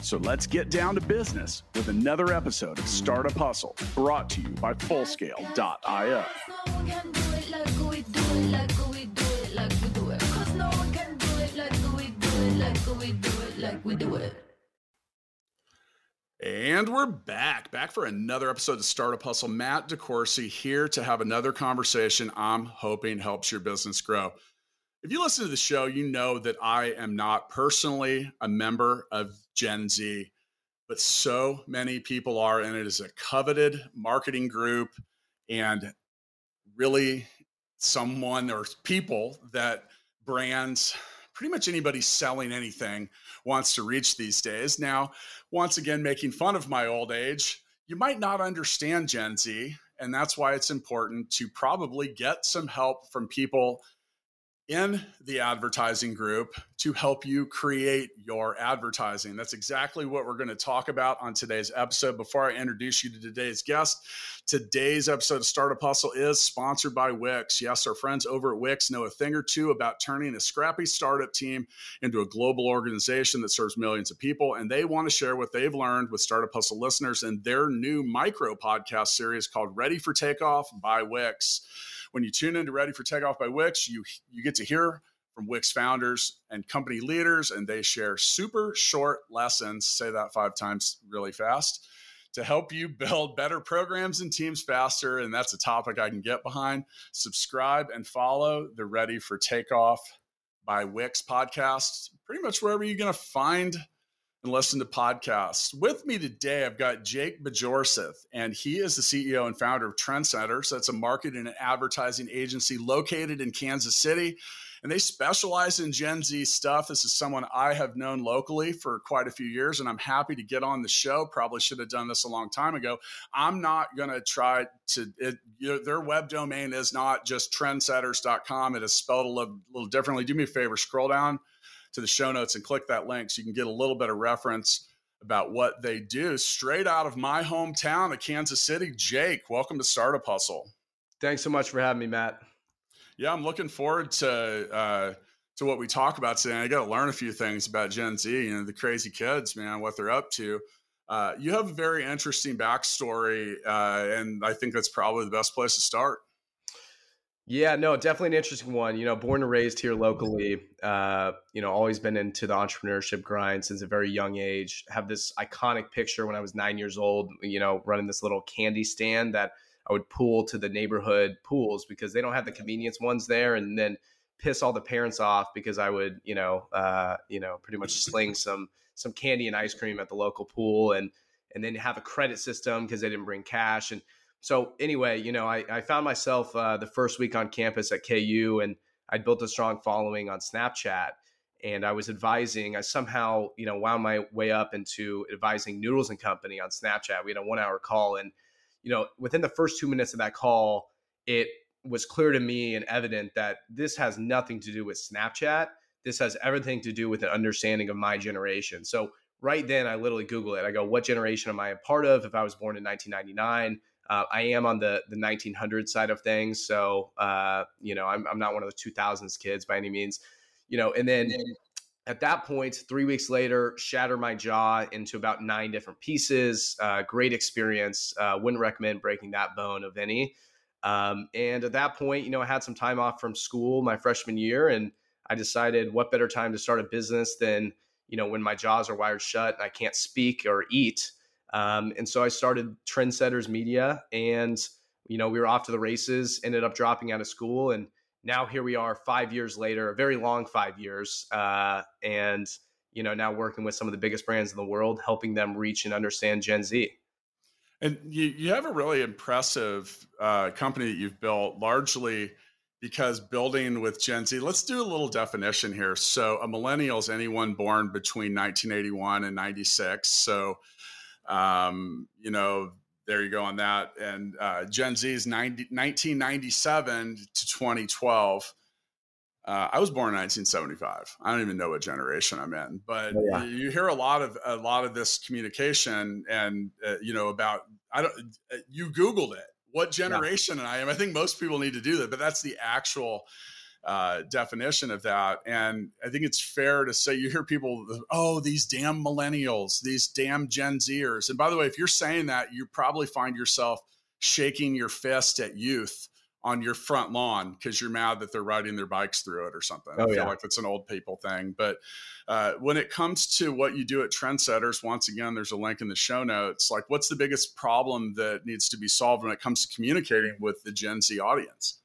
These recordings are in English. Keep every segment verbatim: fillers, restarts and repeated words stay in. So let's get down to business with another episode of Startup Hustle, brought to you by Fullscale dot i o. And we're back, back for another episode of Startup Hustle. Matt DeCourcy here to have another conversation I'm hoping helps your business grow. If you listen to the show, you know that I am not personally a member of Gen Z, but so many people are, and it is a coveted marketing group and really someone or people that brands, pretty much anybody selling anything wants to reach these days. Now, once again, making fun of my old age, you might not understand Gen Z, and that's why it's important to probably get some help from people in the advertising group to help you create your advertising. That's exactly what we're going to talk about on today's episode. Before I introduce you to today's guest, today's episode of Startup Hustle is sponsored by Wix. Yes, our friends over at Wix know a thing or two about turning a scrappy startup team into a global organization that serves millions of people, and they want to share what they've learned with Startup Hustle listeners in their new micro podcast series called Ready for Takeoff by Wix. When you tune into Ready for Takeoff by Wix, you, you get to hear from Wix founders and company leaders, and they share super short lessons, say that five times really fast, to help you build better programs and teams faster. And that's a topic I can get behind. Subscribe and follow the Ready for Takeoff by Wix podcast, pretty much wherever you're going to find and listen to podcasts. With me today, I've got Jake Bajorseth, and he is the C E O and founder of Trendsetters. That's a marketing and advertising agency located in Kansas City, and they specialize in Gen Z stuff. This is someone I have known locally for quite a few years, and I'm happy to get on the show. Probably should have done this a long time ago. I'm not going to try to it, you know, their web domain is not just trendsetters dot com. It is spelled a little, little differently. Do me a favor, scroll down to the show notes and click that link so you can get a little bit of reference about what they do. Straight out of my hometown of Kansas City, Jake, welcome to Startup Hustle. Thanks so much for having me, Matt. Yeah, I'm looking forward to uh, to what we talk about today. I got to learn a few things about Gen Z, you know, the crazy kids, man, what they're up to. Uh, you have a very interesting backstory, uh, and I think that's probably the best place to start. Yeah, no, definitely an interesting one. You know, born and raised here locally, uh, you know, always been into the entrepreneurship grind since a very young age. Have this iconic picture when I was nine years old, you know, running this little candy stand that I would pull to the neighborhood pools because they don't have the convenience ones there, and then piss all the parents off because I would, you know, uh, you know, pretty much sling some some candy and ice cream at the local pool, and and then have a credit system because they didn't bring cash. And so anyway, you know, I, I found myself uh, the first week on campus at K U, and I'd built a strong following on Snapchat, and I was advising, I somehow, you know, wound my way up into advising Noodles and Company on Snapchat. We had a one hour call, and, you know, within the first two minutes of that call, it was clear to me and evident that this has nothing to do with Snapchat. This has everything to do with an understanding of my generation. So right then I literally Googled it. I go, what generation am I a part of? If I was born in nineteen ninety-nine, Uh, I am on the the nineteen hundred side of things. So, uh, you know, I'm, I'm not one of the two thousands kids by any means, you know, and then at that point, three weeks later, shatter my jaw into about nine different pieces. Uh, great experience. Uh, wouldn't recommend breaking that bone of any. Um, and at that point, you know, I had some time off from school my freshman year, and I decided what better time to start a business than, you know, when my jaws are wired shut and I can't speak or eat. Um, and so I started Trendsetters Media, and, you know, we were off to the races, ended up dropping out of school. And now here we are five years later, a very long five years. Uh, and, you know, now working with some of the biggest brands in the world, helping them reach and understand Gen Z. And you, you have a really impressive uh, company that you've built, largely because building with Gen Z. Let's do a little definition here. So a millennial is anyone born between nineteen eighty-one and ninety-six. So Um, you know, there you go on that. And uh, Gen Z's nineteen ninety-seven to twenty twelve. Uh, I was born in nineteen seventy-five. I don't even know what generation I'm in, but oh, yeah. you hear a lot of a lot of this communication, and uh, you know about I don't. You Googled it. What generation yeah. I am? I think most people need to do that, but that's the actual uh, definition of that. And I think it's fair to say you hear people, oh, these damn millennials, these damn Gen Zers. And by the way, if you're saying that, you probably find yourself shaking your fist at youth on your front lawn because you're mad that they're riding their bikes through it or something. Oh, I feel yeah. like it's an old people thing. But uh, when it comes to what you do at Trendsetters, once again, there's a link in the show notes. Like, what's the biggest problem that needs to be solved when it comes to communicating with the Gen Z audience?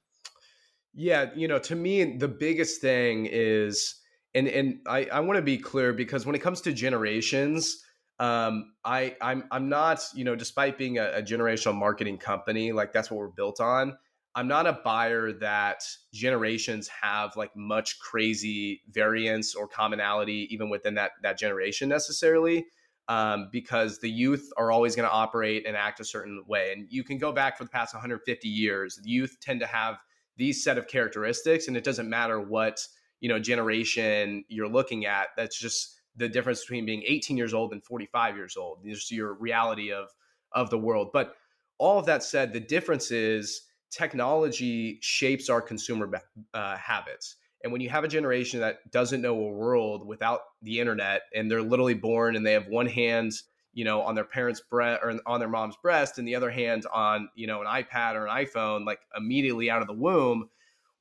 Yeah, you know, to me, the biggest thing is, and and I, I want to be clear, because when it comes to generations, um, I I'm I'm not, you know, despite being a, a generational marketing company, like that's what we're built on. I'm not a buyer that generations have like much crazy variance or commonality even within that that generation necessarily, um, because the youth are always going to operate and act a certain way. And you can go back for the past one hundred fifty years. Youth tend to have these set of characteristics, and it doesn't matter what, you know, generation you're looking at. That's just the difference between being eighteen years old and forty-five years old. There's your reality of of the world. But all of that said, the difference is, technology shapes our consumer uh, habits. And when you have a generation that doesn't know a world without the internet, and they're literally born and they have one hand, you know, on their parents' breast or on their mom's breast, and the other hand on, you know, an iPad or an iPhone, like immediately out of the womb,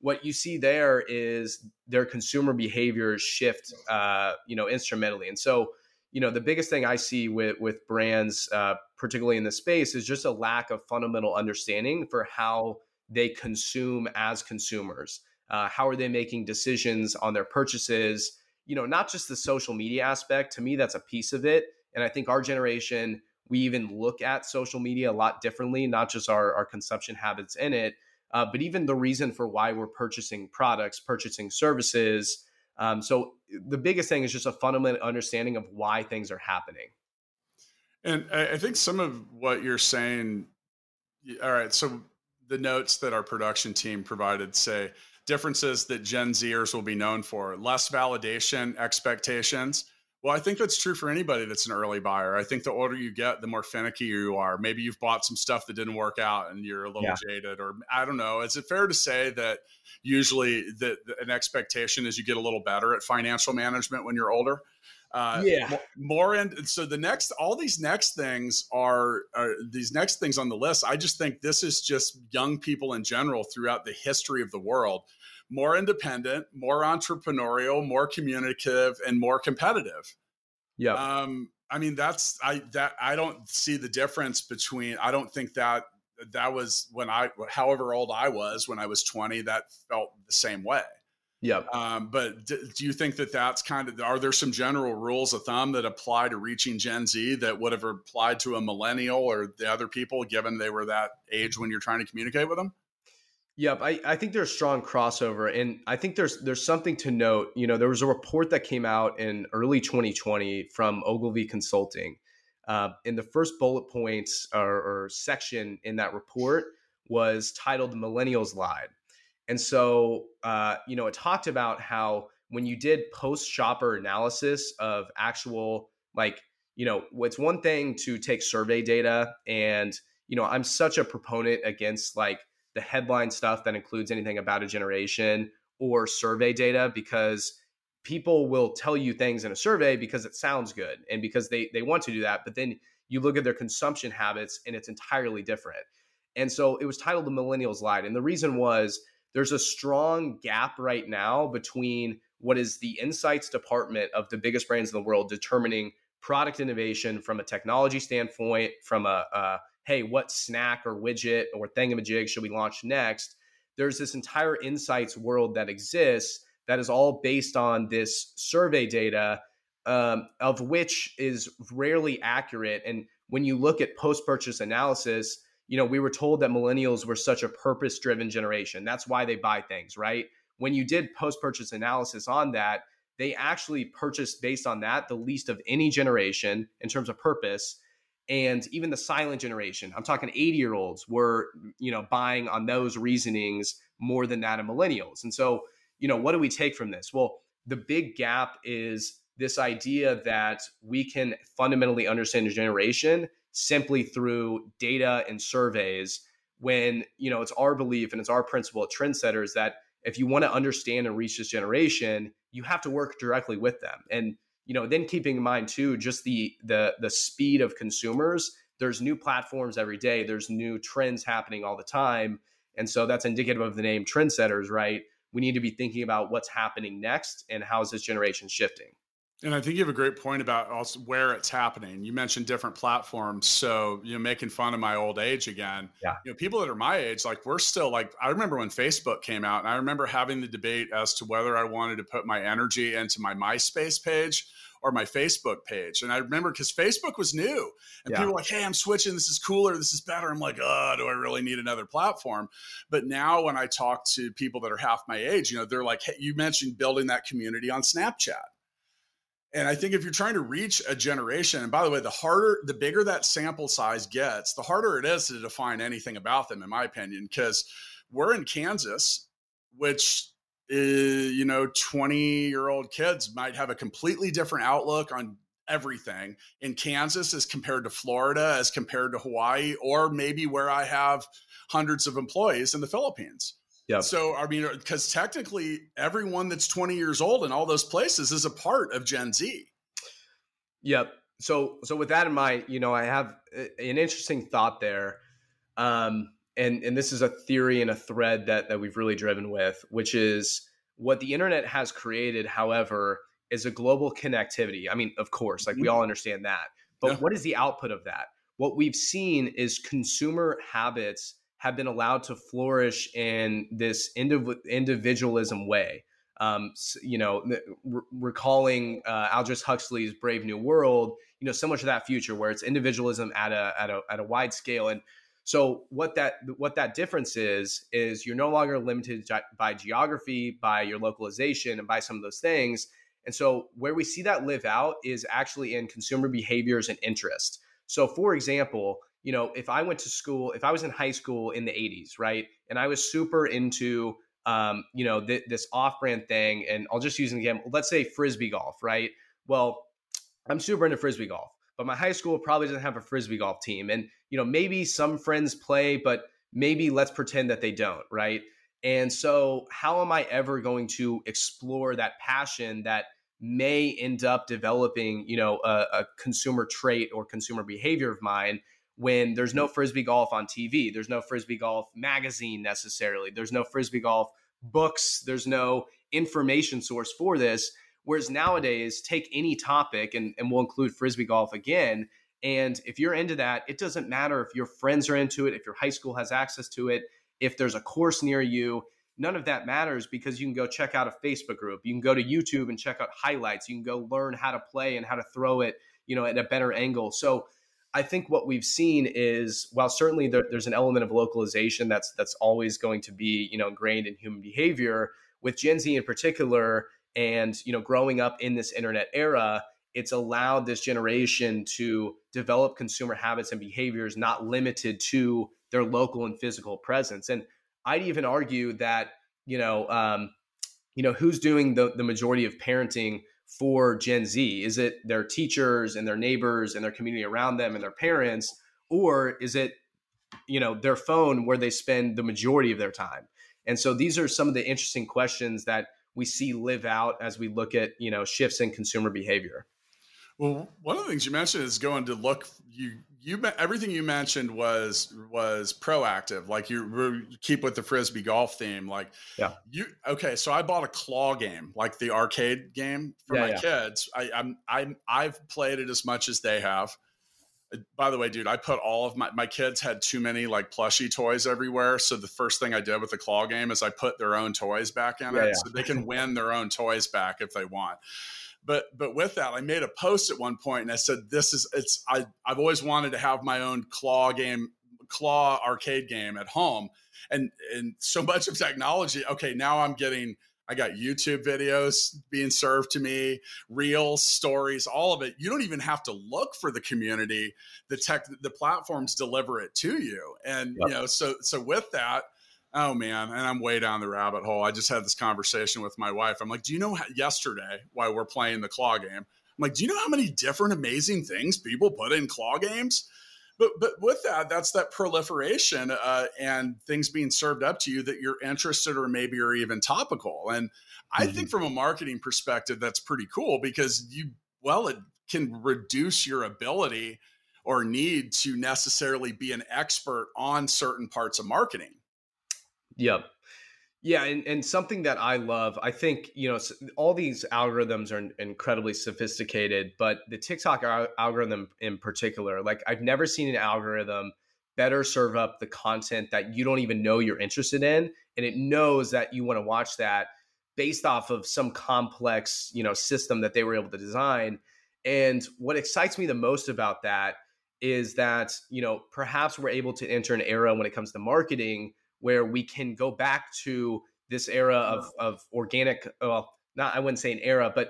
what you see there is their consumer behaviors shift, uh, you know, instrumentally. And so, you know, the biggest thing I see with with brands, uh, particularly in this space, is just a lack of fundamental understanding for how they consume as consumers. Uh, how are they making decisions on their purchases? You know, not just the social media aspect. To me, that's a piece of it. And I think our generation, we even look at social media a lot differently, not just our, our consumption habits in it, uh, but even the reason for why we're purchasing products, purchasing services. Um, so the biggest thing is just a fundamental understanding of why things are happening. And I think some of what you're saying, all right, so the notes that our production team provided say differences that Gen Zers will be known for: less validation, expectations. Well, I think that's true for anybody that's an early buyer. I think the older you get, the more finicky you are. Maybe you've bought some stuff that didn't work out and you're a little yeah. jaded, or I don't know. Is it fair to say that usually the, the, an expectation is you get a little better at financial management when you're older? Uh, yeah. More in, so the next, all these next things are, are these next things on the list. I just think this is just young people in general throughout the history of the world. More independent, more entrepreneurial, more communicative, and more competitive. Yeah. Um, I mean, that's, I, that, I don't see the difference between, I don't think that that was when I, however old I was, when I was twenty, that felt the same way. Yeah. Um, but do, do you think that that's kind of, are there some general rules of thumb that apply to reaching Gen Z that would have applied to a millennial or the other people, given they were that age when you're trying to communicate with them? Yep. I, I think there's strong crossover, and I think there's, there's something to note. You know, there was a report that came out in early twenty twenty from Ogilvy Consulting. Uh, and the first bullet points or, or section in that report was titled "Millennials Lied." And so, uh, you know, it talked about how when you did post shopper analysis of actual, like, you know, it's one thing to take survey data, and, you know, I'm such a proponent against like the headline stuff that includes anything about a generation or survey data, because people will tell you things in a survey because it sounds good and because they they want to do that. But then you look at their consumption habits and it's entirely different. And so it was titled "The Millennials Lied." And the reason was there's a strong gap right now between what is the insights department of the biggest brands in the world determining product innovation from a technology standpoint, from a, a hey, what snack or widget or thingamajig should we launch next? There's this entire insights world that exists that is all based on this survey data, um, of which is rarely accurate. And when you look at post-purchase analysis, you know, we were told that millennials were such a purpose-driven generation. That's why they buy things, right? When you did post-purchase analysis on that, they actually purchased based on that the least of any generation in terms of purpose. And even the silent generation, I'm talking eighty year olds were, you know, buying on those reasonings more than that of millennials. And so, you know, what do we take from this? Well, the big gap is this idea that we can fundamentally understand a generation simply through data and surveys, when, you know, it's our belief and it's our principle at Trendsetters that if you want to understand and reach this generation, you have to work directly with them. And, you know, then keeping in mind too, just the, the, the speed of consumers, there's new platforms every day, there's new trends happening all the time. And so that's indicative of the name Trendsetters, right? We need to be thinking about what's happening next and how is this generation shifting? And I think you have a great point about also where it's happening. You mentioned different platforms. So, you know, making fun of my old age again, yeah. You know, people that are my age, like we're still like, I remember when Facebook came out and I remember having the debate as to whether I wanted to put my energy into my MySpace page or my Facebook page. And I remember because Facebook was new and yeah. People were like, hey, I'm switching. This is cooler. This is better. I'm like, oh, do I really need another platform? But now when I talk to people that are half my age, you know, they're like, hey, you mentioned building that community on Snapchat. And I think if you're trying to reach a generation, and by the way, the harder, the bigger that sample size gets, the harder it is to define anything about them, in my opinion, because we're in Kansas, which, is, you know, twenty year old kids might have a completely different outlook on everything in Kansas as compared to Florida, as compared to Hawaii, or maybe where I have hundreds of employees in the Philippines. Yeah. So, I mean, because technically everyone that's twenty years old in all those places is a part of Gen Z. Yep. So, so with that in mind, you know, I have an interesting thought there. Um, and, and this is a theory and a thread that, that we've really driven with, which is what the internet has created, however, is a global connectivity. I mean, of course, like mm-hmm. we all understand that, but yeah. What is the output of that? What we've seen is consumer habits have been allowed to flourish in this indiv- individualism way. Um, you know, re- recalling uh, Aldous Huxley's Brave New World, you know, so much of that future where it's individualism at a at a at a wide scale. And so what that what that difference is is you're no longer limited ge- by geography, by your localization, and by some of those things. And so where we see that live out is actually in consumer behaviors and interest. So, for example, you know, if I went to school, if I was in high school in the eighties, right, and I was super into, um, you know, th- this off-brand thing, and I'll just use an example, let's say Frisbee golf, right? Well, I'm super into Frisbee golf, but my high school probably doesn't have a Frisbee golf team. And, you know, maybe some friends play, but maybe let's pretend that they don't, right? And so how am I ever going to explore that passion that may end up developing, you know, a, a consumer trait or consumer behavior of mine, when there's no Frisbee golf on T V, there's no Frisbee golf magazine necessarily, there's no Frisbee golf books, there's no information source for this. Whereas nowadays, take any topic, and, and we'll include Frisbee golf again. And if you're into that, it doesn't matter if your friends are into it, if your high school has access to it, if there's a course near you, none of that matters, because you can go check out a Facebook group, you can go to YouTube and check out highlights, you can go learn how to play and how to throw it, you know, at a better angle. So I think what we've seen is, while certainly there, there's an element of localization that's that's always going to be, you know, ingrained in human behavior, with Gen Z in particular, and, you know, growing up in this internet era, it's allowed this generation to develop consumer habits and behaviors not limited to their local and physical presence. And I'd even argue that, you know, um, you know, who's doing the, the majority of parenting for Gen Z? Is it their teachers and their neighbors and their community around them and their parents? Or is it, you know, their phone, where they spend the majority of their time? And so these are some of the interesting questions that we see live out as we look at, you know, shifts in consumer behavior. Well, one of the things you mentioned is going to look, you, you, everything you mentioned was, was proactive. Like you keep with the Frisbee golf theme. Like yeah. you, okay. So I bought a claw game, like the arcade game for yeah, my yeah. kids. I, I'm, I'm, I've played it as much as they have. By the way, dude, I put all of my, my kids had too many like plushie toys everywhere. So the first thing I did with the claw game is I put their own toys back in yeah, it yeah. so they can win their own toys back if they want. But, but with that, I made a post at one point and I said, this is, it's, I, I've always wanted to have my own claw game, claw arcade game at home. And, and so much of technology. Okay. Now I'm getting, I got YouTube videos being served to me, reels, stories, all of it. You don't even have to look for the community. The tech, the platforms deliver it to you. And, yep. you know, so, so with that, oh man, and I'm way down the rabbit hole. I just had this conversation with my wife. I'm like, do you know how, yesterday while we're playing the claw game, I'm like, do you know how many different amazing things people put in claw games? But but with that, that's that proliferation uh, and things being served up to you that you're interested or maybe are even topical. And I mm-hmm. think from a marketing perspective, that's pretty cool because you, well, it can reduce your ability or need to necessarily be an expert on certain parts of marketing. Yep. Yeah. And, and something that I love, I think, you know, all these algorithms are incredibly sophisticated, but the TikTok al- algorithm in particular, like I've never seen an algorithm better serve up the content that you don't even know you're interested in. And it knows that you want to watch that based off of some complex, you know, system that they were able to design. And what excites me the most about that is that, you know, perhaps we're able to enter an era when it comes to marketing where we can go back to this era of of organic, well, not I wouldn't say an era, but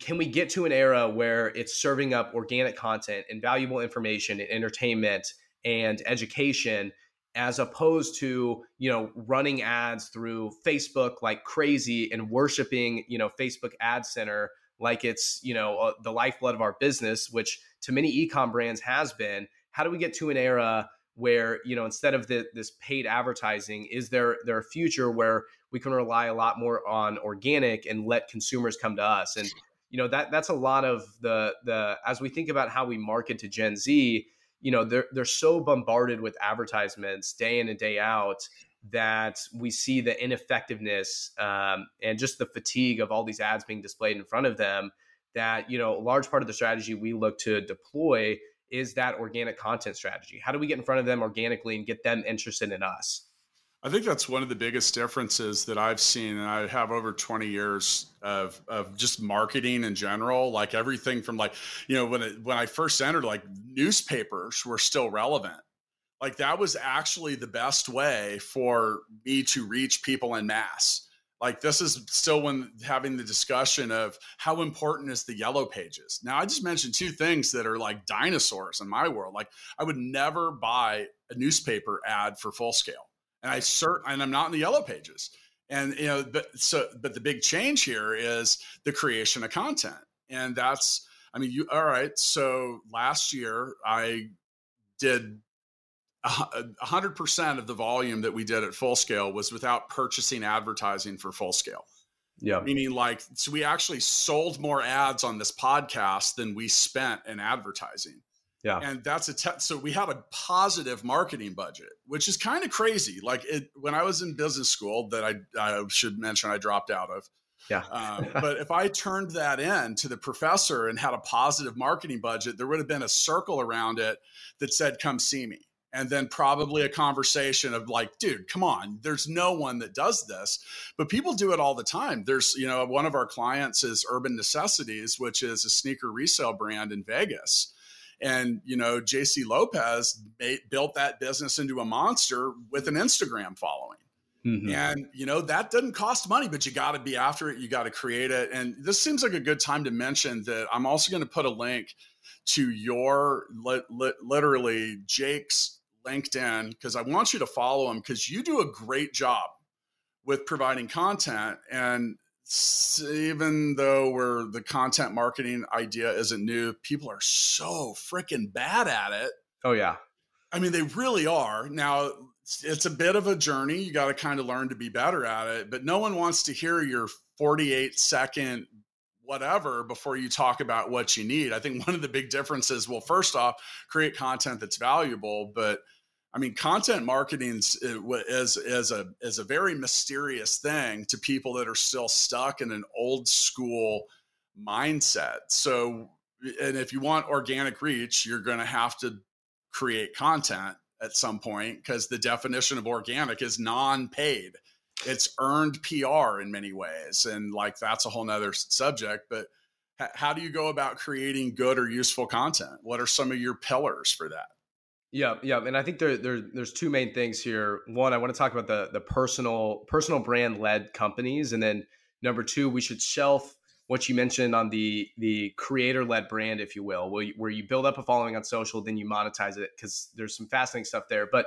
can we get to an era where it's serving up organic content and valuable information and entertainment and education, as opposed to, you know, running ads through Facebook like crazy and worshiping, you know, Facebook Ad Center like it's, you know, uh, the lifeblood of our business, which to many e-com brands has been. How do we get to an era where, you know, instead of the, this paid advertising, is there, there a future where we can rely a lot more on organic and let consumers come to us? And, you know, that that's a lot of the, the as we think about how we market to Gen Z, you know, they're, they're so bombarded with advertisements day in and day out that we see the ineffectiveness um, and just the fatigue of all these ads being displayed in front of them that, you know, a large part of the strategy we look to deploy is that organic content strategy. How do we get in front of them organically and get them interested in us? I think that's one of the biggest differences that I've seen. And I have over twenty years of, of just marketing in general, like everything from like, you know, when, it, when I first entered, like newspapers were still relevant. Like that was actually the best way for me to reach people in mass. Like this is still when having the discussion of how important is the yellow pages. Now I just mentioned two things that are like dinosaurs in my world. Like I would never buy a newspaper ad for Full Scale, and I cert and I'm not in the yellow pages. And you know, but so but the big change here is the creation of content, and that's I mean you all right. So last year I did. A hundred percent of the volume that we did at Full Scale was without purchasing advertising for Full Scale. Yeah. Meaning like, so we actually sold more ads on this podcast than we spent in advertising. Yeah. And that's a, te- so we had a positive marketing budget, which is kind of crazy. Like it, when I was in business school that I, I should mention, I dropped out of. Yeah. um, but if I turned that in to the professor and had a positive marketing budget, there would have been a circle around it that said, come see me. And then probably a conversation of like, dude, come on, there's no one that does this, but people do it all the time. There's, you know, one of our clients is Urban Necessities, which is a sneaker resale brand in Vegas. And, you know, J C Lopez made, built that business into a monster with an Instagram following. Mm-hmm. And, you know, that doesn't cost money, but you got to be after it. You got to create it. And this seems like a good time to mention that I'm also going to put a link to your li- li- literally Jake's LinkedIn, because I want you to follow him because you do a great job with providing content. And even though we're the content marketing idea isn't new, people are so freaking bad at it. Oh, yeah. I mean, they really are. Now, it's a bit of a journey. You got to kind of learn to be better at it, but no one wants to hear your forty-eight second whatever before you talk about what you need. I think one of the big differences, well, first off, create content that's valuable, but I mean, content marketing is, is a, is a very mysterious thing to people that are still stuck in an old school mindset. So, and if you want organic reach, you're going to have to create content at some point because the definition of organic is non-paid. It's earned P R in many ways. And like, that's a whole nother subject, but h- how do you go about creating good or useful content? What are some of your pillars for that? Yeah. Yeah. And I think there, there there's two main things here. One, I want to talk about the, the personal, personal brand led companies. And then Number two, we should shelf what you mentioned on the the creator-led brand, if you will, where you, where you build up a following on social, then you monetize it, because there's some fascinating stuff there. But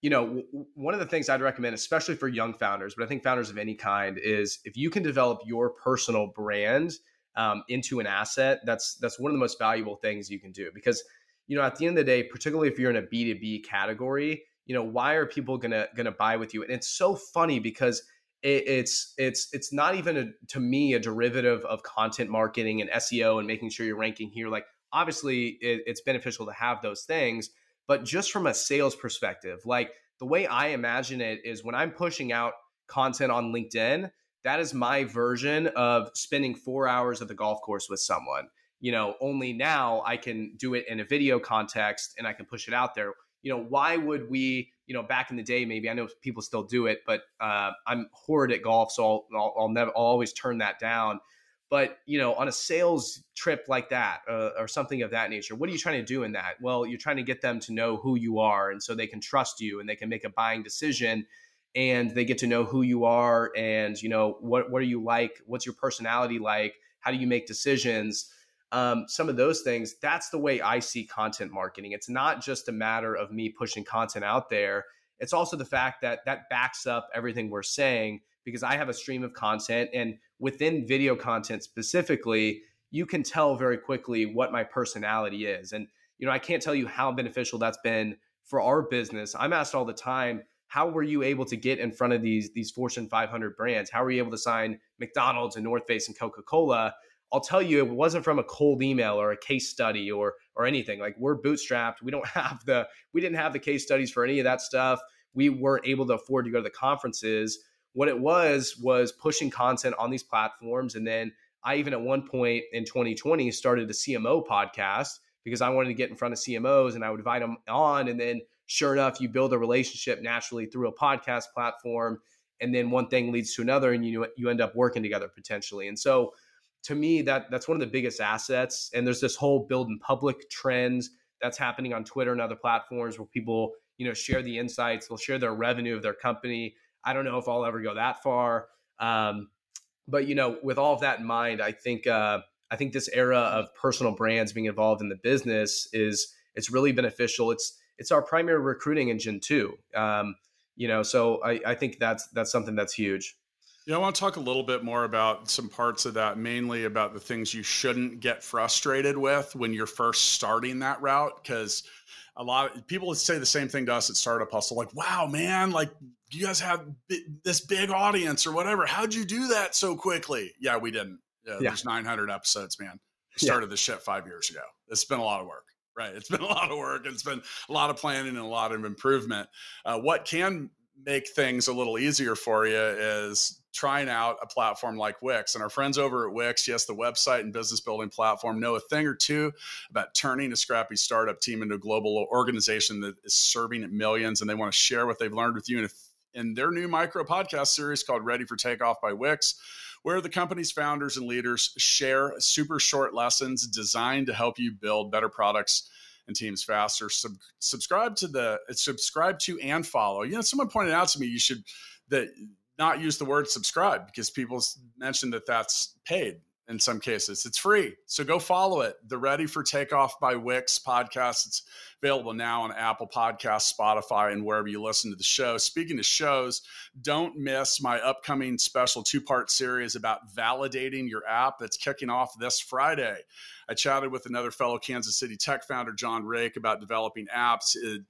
you know, w- one of the things I'd recommend, especially for young founders, but I think founders of any kind, is if you can develop your personal brand um, into an asset, that's that's one of the most valuable things you can do. Because you know, at the end of the day, particularly if you're in a B two B category, you know, why are people gonna gonna buy with you? And it's so funny because It's it's it's not even a, to me, a derivative of content marketing and S E O and making sure you're ranking here. Like, obviously, it, it's beneficial to have those things, but just from a sales perspective, like the way I imagine it is when I'm pushing out content on LinkedIn, that is my version of spending four hours at the golf course with someone. You know, only now I can do it in a video context and I can push it out there. You know, why would we? You know, back in the day, maybe I know people still do it, but uh, I'm horrid at golf, so I'll, I'll, I'll never, I'll always turn that down. But you know, on a sales trip like that, uh, or something of that nature, what are you trying to do in that? Well, you're trying to get them to know who you are, and so they can trust you, and they can make a buying decision, and they get to know who you are, and you know, what what are you like? What's your personality like? How do you make decisions? Um, some of those things. That's the way I see content marketing. It's not just a matter of me pushing content out there. It's also the fact that that backs up everything we're saying, because I have a stream of content, and within video content specifically, you can tell very quickly what my personality is. And, you know, I can't tell you how beneficial that's been for our business. I'm asked all the time, how were you able to get in front of these, these Fortune five hundred brands? How were you able to sign McDonald's and North Face and Coca-Cola? I'll tell you, it wasn't from a cold email or a case study or or anything. Like, we're bootstrapped. We don't have the we didn't have the case studies for any of that stuff. We weren't able to afford to go to the conferences. What it was was pushing content on these platforms. And then I even at one point in twenty twenty started a C M O podcast because I wanted to get in front of C M Os and I would invite them on. And then sure enough, you build a relationship naturally through a podcast platform. And then one thing leads to another, and you you end up working together potentially. And so to me, that that's one of the biggest assets. And there's this whole build in public trend that's happening on Twitter and other platforms where people, you know, share the insights, they'll share their revenue of their company. I don't know if I'll ever go that far. Um, but, you know, with all of that in mind, I think uh, I think this era of personal brands being involved in the business is it's really beneficial. It's it's our primary recruiting engine, too. Um, you know, so I, I think that's that's something that's huge. You know, I want to talk a little bit more about some parts of that, mainly about the things you shouldn't get frustrated with when you're first starting that route. Because a lot of people say the same thing to us at Startup Hustle, like, wow, man, like you guys have this big audience or whatever. How'd you do that so quickly? Yeah, we didn't. Yeah, yeah. There's nine hundred episodes, man. We started yeah. this shit five years ago. It's been a lot of work. Right. It's been a lot of work. It's been a lot of planning and a lot of improvement. Uh, what can make things a little easier for you is trying out a platform like Wix. And our friends over at Wix, yes, the website and business building platform, know a thing or two about turning a scrappy startup team into a global organization that is serving millions. And they want to share what they've learned with you in, a, in their new micro podcast series called Ready for Takeoff by Wix, where the company's founders and leaders share super short lessons designed to help you build better products and teams faster. Sub- subscribe to the subscribe to and follow. You know, someone pointed out to me you should that not use the word subscribe because people mentioned that that's paid in some cases. It's free, so go follow it. The Ready for Takeoff by Wix podcast. It's available now on Apple Podcasts, Spotify, and wherever you listen to the show. Speaking of shows, don't miss my upcoming special two-part series about validating your app that's kicking off this Friday. I chatted with another fellow Kansas City tech founder, John Rake, about developing apps. It,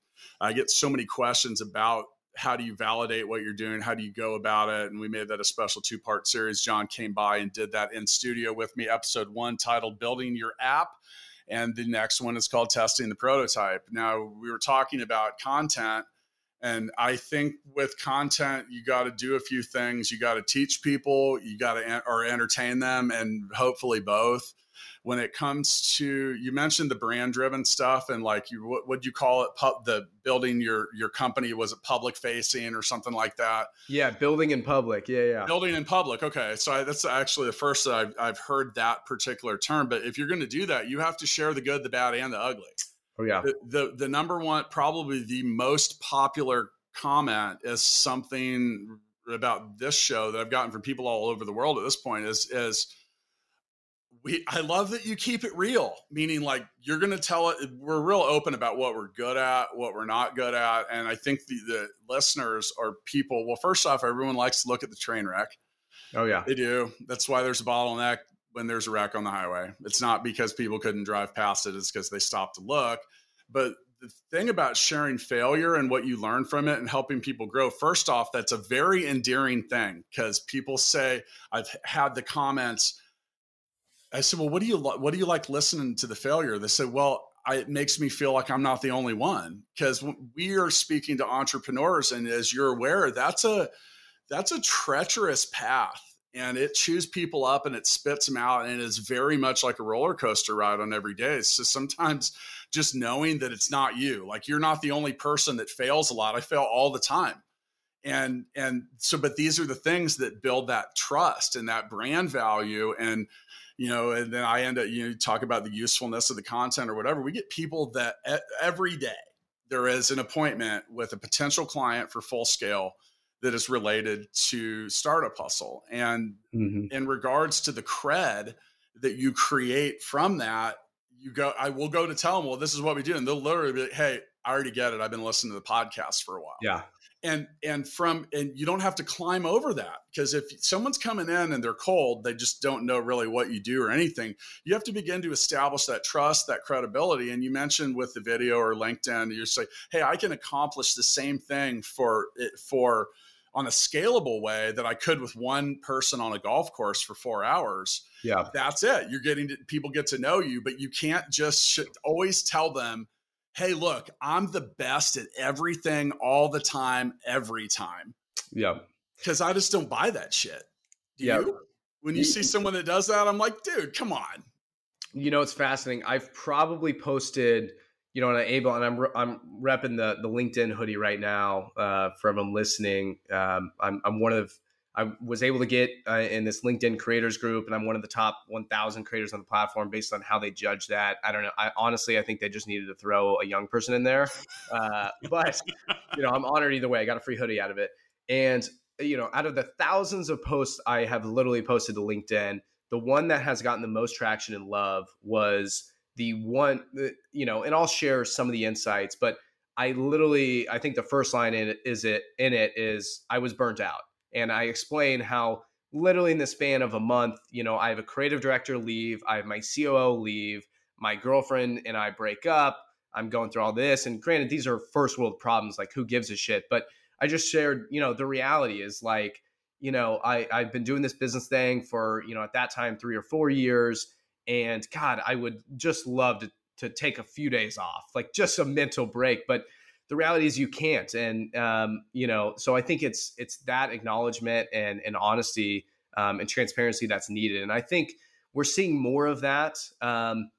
I get so many questions about how do you validate what you're doing? How do you go about it? And we made that a special two-part series. John came by and did that in studio with me. Episode one titled Building Your App. And the next one is called Testing the Prototype. Now, we were talking about content. And I think with content, you got to do a few things. You got to teach people, you got to en- or entertain them, and hopefully both. When it comes to, you mentioned the brand driven stuff and like you, what would you call it? Pub, the building your, your company, was it public facing or something like that? Yeah. Building in public. Yeah. Yeah. Building in public. Okay. So I, that's actually the first that I've, I've heard that particular term, but if you're going to do that, you have to share the good, the bad, and the ugly. Oh yeah. The, the, the number one, probably the most popular comment is something about this show that I've gotten from people all over the world at this point is, is we, I love that you keep it real, meaning like you're going to tell it. We're real open about what we're good at, what we're not good at. And I think the, the listeners are people. Well, first off, everyone likes to look at the train wreck. Oh yeah, they do. That's why there's a bottleneck when there's a wreck on the highway. It's not because people couldn't drive past it. It's because they stopped to look. But the thing about sharing failure and what you learn from it and helping people grow, first off, that's a very endearing thing, because people say, I've had the comments. I said, well, what do you, what do you like listening to the failure? They said, well, I, it makes me feel like I'm not the only one, because we are speaking to entrepreneurs. And as you're aware, that's a, that's a treacherous path, and it chews people up and it spits them out. And it's very much like a roller coaster ride on every day. So sometimes just knowing that it's not you, like you're not the only person that fails a lot. I fail all the time. And, and so, but these are the things that build that trust and that brand value. And, you know, and then I end up, you know, talk about the usefulness of the content or whatever. We get people that every day there is an appointment with a potential client for Full Scale that is related to Startup Hustle. And mm-hmm. in regards to the cred that you create from that, you go, I will go to tell them, well, this is what we do. And they'll literally be like, hey, I already get it. I've been listening to the podcast for a while. Yeah. And, and from, and you don't have to climb over that, because if someone's coming in and they're cold, they just don't know really what you do or anything. You have to begin to establish that trust, that credibility. And you mentioned with the video or LinkedIn, you're saying, hey, I can accomplish the same thing for for, on a scalable way that I could with one person on a golf course for four hours. Yeah, that's it. You're getting to, people get to know you, but you can't just sh- always tell them, hey, look, I'm the best at everything all the time, every time. Yeah. Cause I just don't buy that shit. Do yeah. you? When you see someone that does that, I'm like, dude, come on. You know, it's fascinating. I've probably posted, you know, and I able, and I'm, I'm repping the, the LinkedIn hoodie right now, uh, from I'm listening. Um, I'm, I'm one of, I was able to get uh, in this LinkedIn creators group, and I'm one of the top one thousand creators on the platform based on how they judge that. I don't know. I honestly, I think they just needed to throw a young person in there. Uh, but you know, I'm honored either way. I got a free hoodie out of it. And you know, out of the thousands of posts I have literally posted to LinkedIn, the one that has gotten the most traction and love was the one, you know, and I'll share some of the insights, but I literally, I think the first line in it is it in it is I was burnt out. And I explain how literally in the span of a month, you know, I have a creative director leave, I have my C O O leave, my girlfriend and I break up, I'm going through all this. And granted, these are first world problems, like who gives a shit? But I just shared, you know, the reality is like, you know, I, I've been doing this business thing for, you know, at that time, three or four years. And God, I would just love to to take a few days off, like just a mental break. But the reality is you can't. And, um, you know, so I think it's it's that acknowledgement and, and honesty um, and transparency that's needed. And I think we're seeing more of that. Um,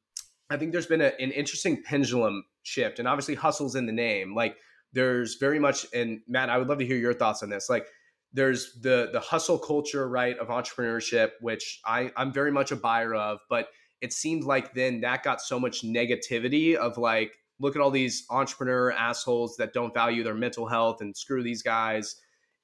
I think there's been a, an interesting pendulum shift. And obviously hustle's in the name. Like there's very much, and Matt, I would love to hear your thoughts on this. Like there's the the hustle culture, right, of entrepreneurship, which I, I'm very much a buyer of. But it seemed like then that got so much negativity of like, look at all these entrepreneur assholes that don't value their mental health and screw these guys.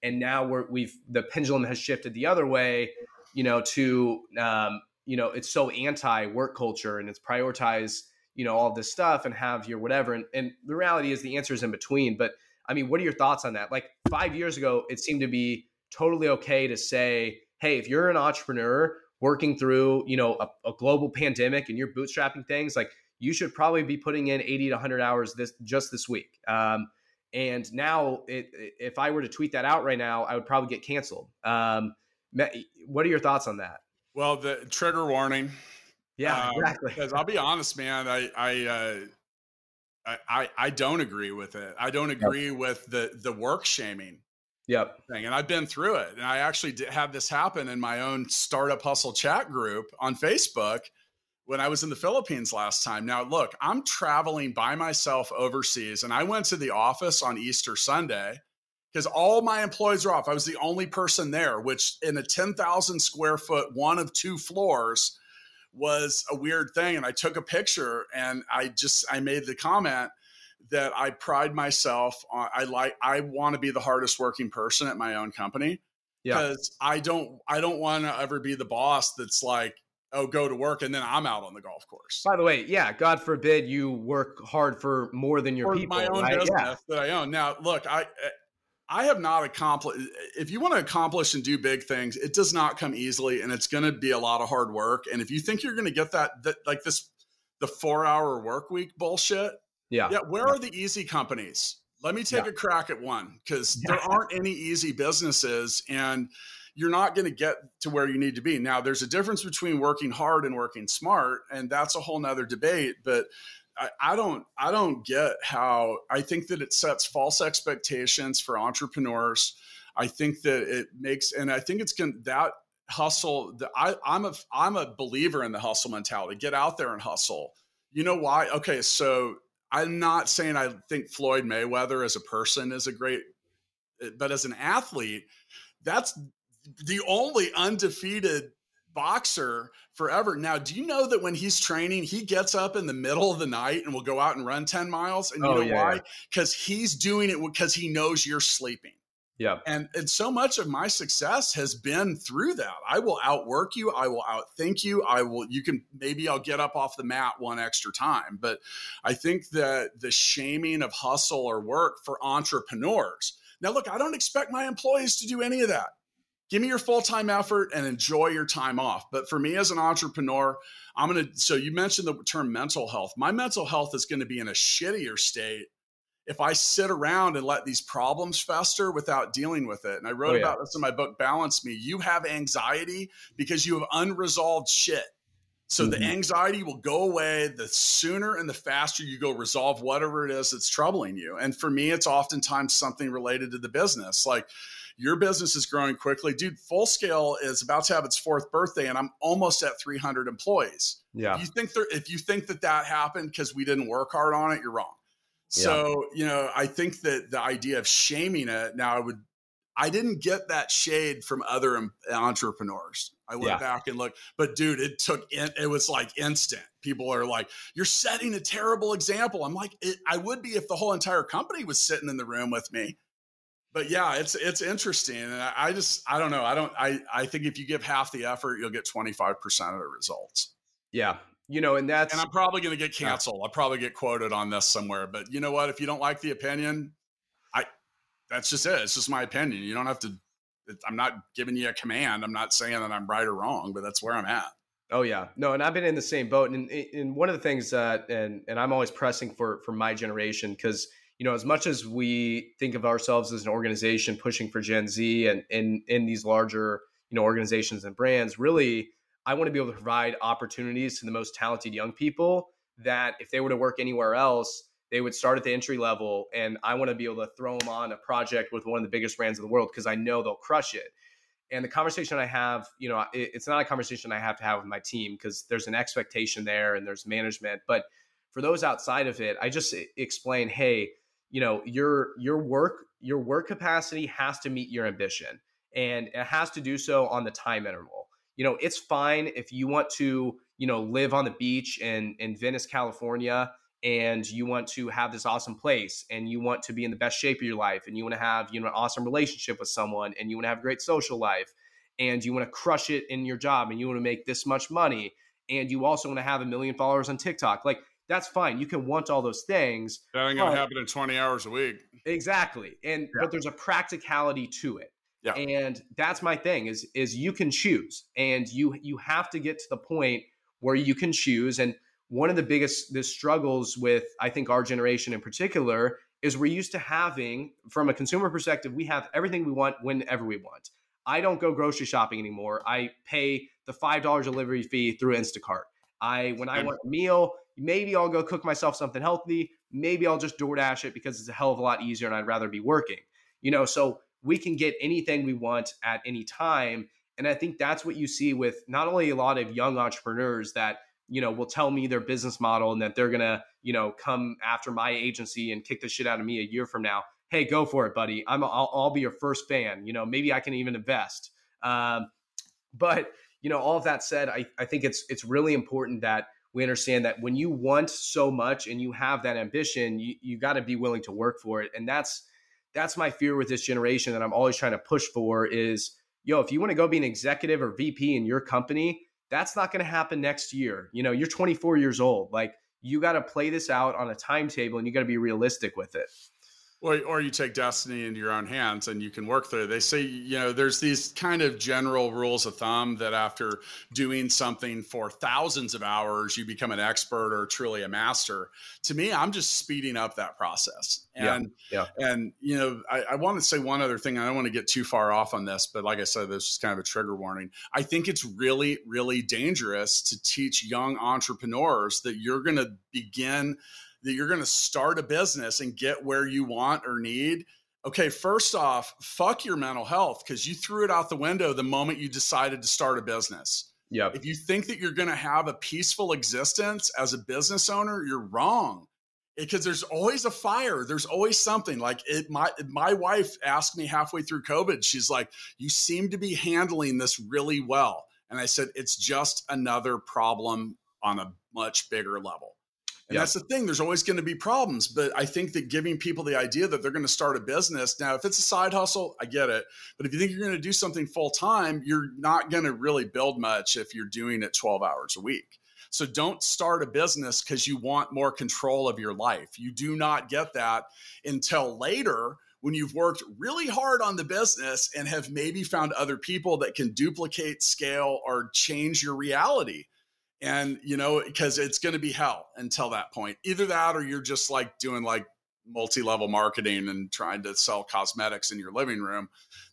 And now we're, we've, the pendulum has shifted the other way, you know, to, um, you know, it's so anti work culture and it's prioritize, you know, all this stuff and have your whatever. And, and the reality is the answer is in between. But I mean, what are your thoughts on that? Like five years ago, it seemed to be totally okay to say, hey, if you're an entrepreneur working through, you know, a, a global pandemic and you're bootstrapping things, like you should probably be putting in eighty to a hundred hours this just this week. Um, and now it, if I were to tweet that out right now, I would probably get canceled. Um, what are your thoughts on that? Well, the trigger warning. Yeah, um, exactly. Because I'll be honest, man, I, I, uh, I, I don't agree with it. I don't agree yep. with the, the work shaming yep. thing. And I've been through it. And I actually did have this happen in my own Startup Hustle chat group on Facebook when I was in the Philippines last time. Now, look, I'm traveling by myself overseas, and I went to the office on Easter Sunday because all my employees were off. I was the only person there, which in a ten thousand square foot, one of two floors was a weird thing. And I took a picture and I just, I made the comment that I pride myself on, I like, I want to be the hardest working person at my own company. Because yeah. I don't, I don't want to ever be the boss that's like, oh, go to work, and then I'm out on the golf course. By the way, yeah, God forbid you work hard for more than your for people. My own right? business yeah. that I own. Now, look, I I have not accomplished. If you want to accomplish and do big things, it does not come easily, and it's going to be a lot of hard work. And if you think you're going to get that, that like this, the four-hour work week bullshit. Yeah. Yeah. Where yeah. are the easy companies? Let me take yeah. a crack at one, because yeah. there aren't any easy businesses, and you're not going to get to where you need to be. Now, there's a difference between working hard and working smart, and that's a whole nother debate. But I, I don't, I don't get how. I think that it sets false expectations for entrepreneurs. I think that it makes, and I think it's going that hustle. The, I, I'm a, I'm a believer in the hustle mentality. Get out there and hustle. You know why? Okay, so I'm not saying I think Floyd Mayweather as a person is a great, but as an athlete, that's the only undefeated boxer forever. Now, do you know that when he's training, he gets up in the middle of the night and will go out and run ten miles? And you oh, know yeah, why? Because yeah. he's doing it because he knows you're sleeping. Yeah. And, and so much of my success has been through that. I will outwork you. I will outthink you. I will, you can, maybe I'll get up off the mat one extra time. But I think that the shaming of hustle or work for entrepreneurs. Now, look, I don't expect my employees to do any of that. Give me your full-time effort and enjoy your time off. But for me as an entrepreneur, I'm going to, so you mentioned the term mental health. My mental health is going to be in a shittier state if I sit around and let these problems fester without dealing with it. And I wrote oh, yeah. about this in my book, Balance Me. You have anxiety because you have unresolved shit. So mm-hmm. the anxiety will go away the sooner and the faster you go resolve whatever it is that's troubling you. And for me, it's oftentimes something related to the business. Like, your business is growing quickly. Dude, Fullscale is about to have its fourth birthday, and I'm almost at three hundred employees. Yeah. If you think there, if you think that that happened because we didn't work hard on it, you're wrong. Yeah. So, you know, I think that the idea of shaming it, now I would, I didn't get that shade from other em- entrepreneurs. I went yeah. back and looked, but dude, it took, in, it was like instant. People are like, you're setting a terrible example. I'm like, it, I would be if the whole entire company was sitting in the room with me. But yeah, it's, it's interesting. And I, I just, I don't know. I don't, I, I think if you give half the effort, you'll get twenty-five percent of the results. Yeah. You know, and that's, and I'm probably going to get canceled. I'll probably get quoted on this somewhere, but you know what, if you don't like the opinion, I, that's just it. It's just my opinion. You don't have to, it, I'm not giving you a command. I'm not saying that I'm right or wrong, but that's where I'm at. Oh yeah. No. And I've been in the same boat. And, and one of the things that, and, and I'm always pressing for, for my generation, 'cause you know, as much as we think of ourselves as an organization pushing for Gen Z and in in these larger, you know, organizations and brands, really, I want to be able to provide opportunities to the most talented young people that if they were to work anywhere else, they would start at the entry level. And I want to be able to throw them on a project with one of the biggest brands in the world because I know they'll crush it. And the conversation I have, you know, it, it's not a conversation I have to have with my team because there's an expectation there and there's management. But for those outside of it, I just explain, hey, you know, your, your work, your work capacity has to meet your ambition and it has to do so on the time interval. You know, it's fine if you want to, you know, live on the beach in, in Venice, California, and you want to have this awesome place and you want to be in the best shape of your life and you want to have, you know, an awesome relationship with someone and you want to have a great social life and you want to crush it in your job and you want to make this much money and you also want to have a million followers on TikTok. Like, that's fine. You can want all those things. That ain't going to happen in twenty hours a week. Exactly. And, yeah. but there's a practicality to it. Yeah. And that's my thing is, is you can choose and you, you have to get to the point where you can choose. And one of the biggest, the struggles with, I think our generation in particular is we're used to having, from a consumer perspective, we have everything we want whenever we want. I don't go grocery shopping anymore. I pay the five dollars delivery fee through Instacart. I, when I want a meal, maybe I'll go cook myself something healthy. Maybe I'll just DoorDash it because it's a hell of a lot easier and I'd rather be working, you know, so we can get anything we want at any time. And I think that's what you see with not only a lot of young entrepreneurs that, you know, will tell me their business model and that they're going to, you know, come after my agency and kick the shit out of me a year from now. Hey, go for it, buddy. I'm, I'll, I'll be your first fan. You know, maybe I can even invest. Um, but, you know, all of that said, I, I think it's, it's really important that we understand that when you want so much and you have that ambition, you, you got to be willing to work for it. And that's that's my fear with this generation that I'm always trying to push for is yo, if you want to go be an executive or V P in your company, that's not going to happen next year. You know, you're twenty-four years old. Like, you got to play this out on a timetable and you got to be realistic with it. Or, or you take destiny into your own hands and you can work through it. They say, you know, there's these kind of general rules of thumb that after doing something for thousands of hours, you become an expert or truly a master. To me, I'm just speeding up that process. And, yeah, yeah. and you know, I, I want to say one other thing. I don't want to get too far off on this, but like I said, this is kind of a trigger warning. I think it's really, really dangerous to teach young entrepreneurs that you're going to begin that you're going to start a business and get where you want or need. Okay, first off, fuck your mental health, because you threw it out the window the moment you decided to start a business. Yeah. If you think that you're going to have a peaceful existence as a business owner, you're wrong. Because there's always a fire. There's always something. Like it, my, my wife asked me halfway through COVID, she's like, you seem to be handling this really well. And I said, it's just another problem on a much bigger level. And yeah. that's the thing. There's always going to be problems. But I think that giving people the idea that they're going to start a business. Now, if it's a side hustle, I get it. But if you think you're going to do something full time, you're not going to really build much if you're doing it twelve hours a week. So don't start a business because you want more control of your life. You do not get that until later when you've worked really hard on the business and have maybe found other people that can duplicate, scale, or change your reality. And, you know, because it's going to be hell until that point. Either that or you're just like doing like multi-level marketing and trying to sell cosmetics in your living room.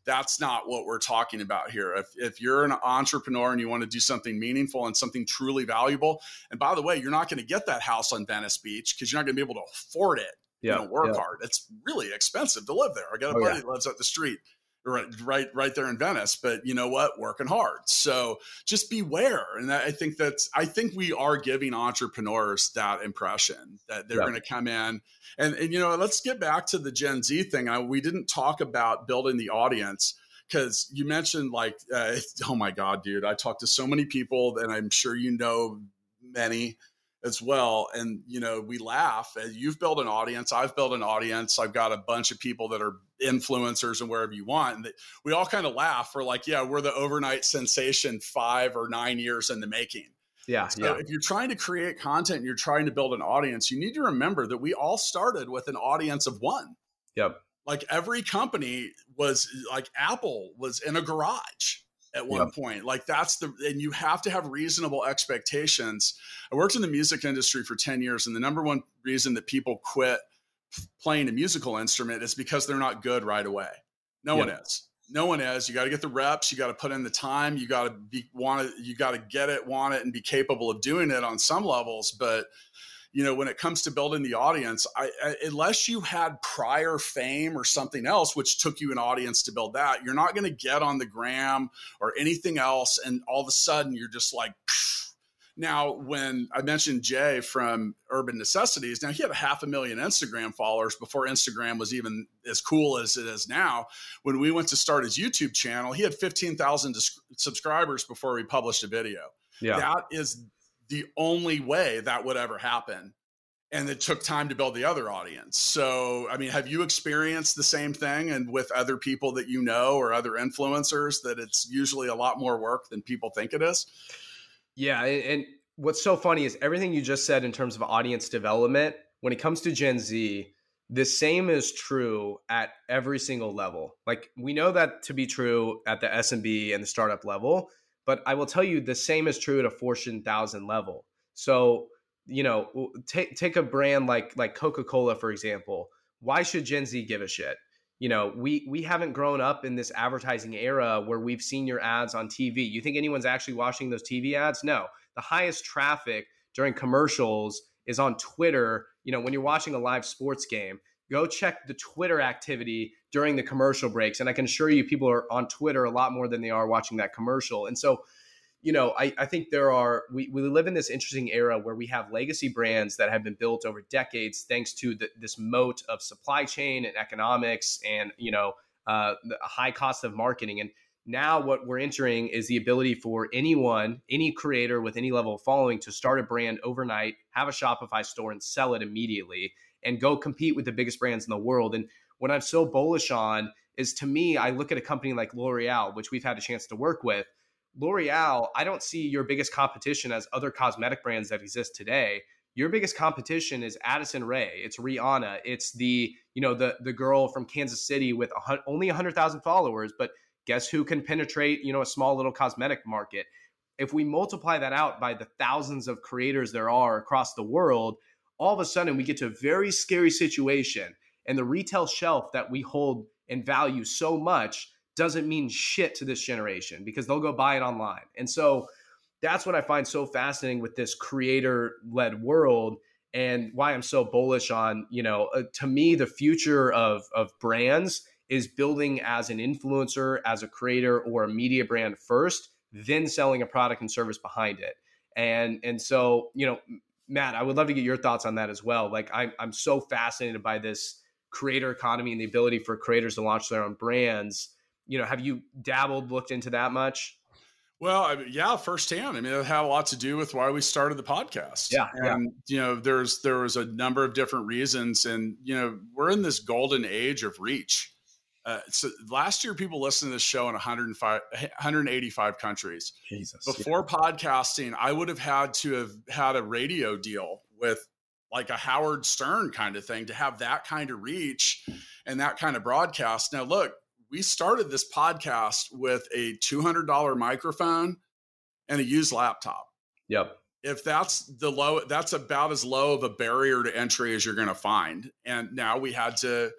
That's not what we're talking about here. If, if you're an entrepreneur and you want to do something meaningful and something truly valuable, and by the way, you're not going to get that house on Venice Beach because you're not going to be able to afford it. Yeah, you don't work yeah. hard. It's really expensive to live there. I got a oh, buddy yeah. that lives up the street. Right, right, right there in Venice. But you know what? Working hard. So just beware. And I think that's, I think we are giving entrepreneurs that impression that they're yeah. going to come in and, and, you know, let's get back to the Gen Z thing. I, we didn't talk about building the audience because you mentioned like, uh, oh my God, dude, I talked to so many people and I'm sure, you know, many as well. And, you know, we laugh. You've built an audience. I've built an audience. I've got a bunch of people that are influencers and wherever you want. And we all kind of laugh. We're like, yeah, we're the overnight sensation five or nine years in the making. Yeah. So yeah. if you're trying to create content and you're trying to build an audience, you need to remember that we all started with an audience of one. Yep. Like every company was like Apple was in a garage at one yep. point. Like that's the, and you have to have reasonable expectations. I worked in the music industry for ten years. And the number one reason that people quit playing a musical instrument is because they're not good right away. No yep. one is, no one is. You got to get the reps. You got to put in the time. You got to be want to, you got to get it, want it, and be capable of doing it on some levels. But you know, when it comes to building the audience, I, I, unless you had prior fame or something else, which took you an audience to build that, you're not going to get on the gram or anything else. And all of a sudden you're just like, psh. Now, when I mentioned Jay from Urban Necessities, now he had a half a million Instagram followers before Instagram was even as cool as it is now. When we went to start his YouTube channel, he had fifteen thousand subscribers before we published a video. Yeah. That is the only way that would ever happen. And it took time to build the other audience. So, I mean, have you experienced the same thing and with other people that you know or other influencers that it's usually a lot more work than people think it is? Yeah. And what's so funny is everything you just said in terms of audience development, when it comes to Gen Z, the same is true at every single level. Like we know that to be true at the S M B and the startup level. But I will tell you the same is true at a Fortune one thousand level. So, you know, take take a brand like like Coca-Cola, for example. Why should Gen Z give a shit? You know, we we haven't grown up in this advertising era where we've seen your ads on T V. You think anyone's actually watching those T V ads? No. The highest traffic during commercials is on Twitter. You know, when you're watching a live sports game, go check the Twitter activity during the commercial breaks. And I can assure you people are on Twitter a lot more than they are watching that commercial. And so, you know, I, I think there are, we, we live in this interesting era where we have legacy brands that have been built over decades, thanks to the, this moat of supply chain and economics and, you know, uh, the high cost of marketing. And now what we're entering is the ability for anyone, any creator with any level of following to start a brand overnight, have a Shopify store and sell it immediately and go compete with the biggest brands in the world. And what I'm so bullish on is, to me, I look at a company like L'Oreal, which we've had a chance to work with. L'Oreal, I don't see your biggest competition as other cosmetic brands that exist today. Your biggest competition is Addison Rae. It's Rihanna. It's the, you know, the, the girl from Kansas City with only one hundred thousand followers, but guess who can penetrate, you know, a small little cosmetic market? If we multiply that out by the thousands of creators there are across the world, all of a sudden we get to a very scary situation. And the retail shelf that we hold and value so much doesn't mean shit to this generation because they'll go buy it online. And so that's what I find so fascinating with this creator-led world and why I'm so bullish on, you know, uh, to me, the future of, of brands is building as an influencer, as a creator or a media brand first, then selling a product and service behind it. And, and so, you know, Matt, I would love to get your thoughts on that as well. Like I'm, I'm so fascinated by this creator economy and the ability for creators to launch their own brands. You know, have you dabbled, looked into that much? Well, I, yeah, firsthand. I mean, it had a lot to do with why we started the podcast. Yeah, and yeah. you know, there's there was a number of different reasons, and you know, we're in this golden age of reach. Uh, so last year, people listened to this show in one hundred eighty-five countries. Jesus. Before yeah. podcasting, I would have had to have had a radio deal with like a Howard Stern kind of thing to have that kind of reach and that kind of broadcast. Now, look. We started this podcast with a two hundred dollar microphone and a used laptop. Yep. If that's the low, that's about as low of a barrier to entry as you're going to find. And now we had to,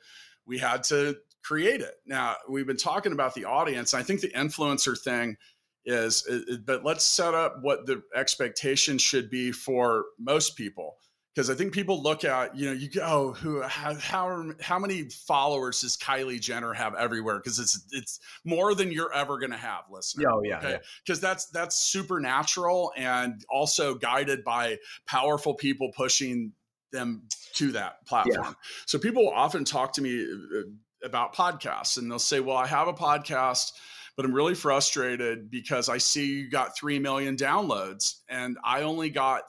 we had to create it. Now we've been talking about the audience. I think the influencer thing is, but let's set up what the expectation should be for most people. Because I think people look at, you know, you go, who, how, how, how many followers does Kylie Jenner have everywhere? Because it's it's more than you're ever going to have, listener. Oh, yeah. Because okay? yeah. that's that's supernatural and also guided by powerful people pushing them to that platform. Yeah. So people often talk to me about podcasts and they'll say, well, I have a podcast, but I'm really frustrated because I see you got three million downloads and I only got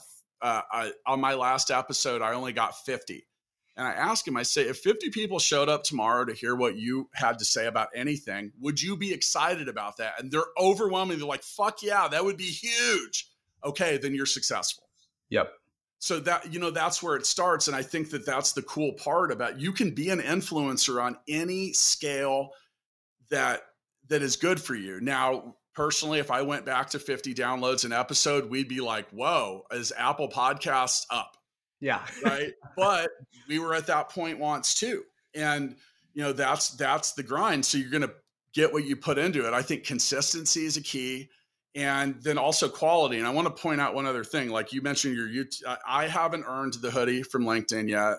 Uh, I, on my last episode, I only got fifty. And I asked him, I say, if fifty people showed up tomorrow to hear what you had to say about anything, would you be excited about that? And they're overwhelming. They're like, fuck yeah, that would be huge. Okay, then you're successful. Yep. So that, you know, that's where it starts. And I think that that's the cool part about you can be an influencer on any scale that that is good for you. Now, personally, if I went back to fifty downloads an episode, we'd be like, whoa, is Apple Podcasts up? Yeah. Right. But we were at that point once too. And, you know, that's, that's the grind. So you're going to get what you put into it. I think consistency is a key and then also quality. And I want to point out one other thing. Like you mentioned your YouTube, I haven't earned the hoodie from LinkedIn yet.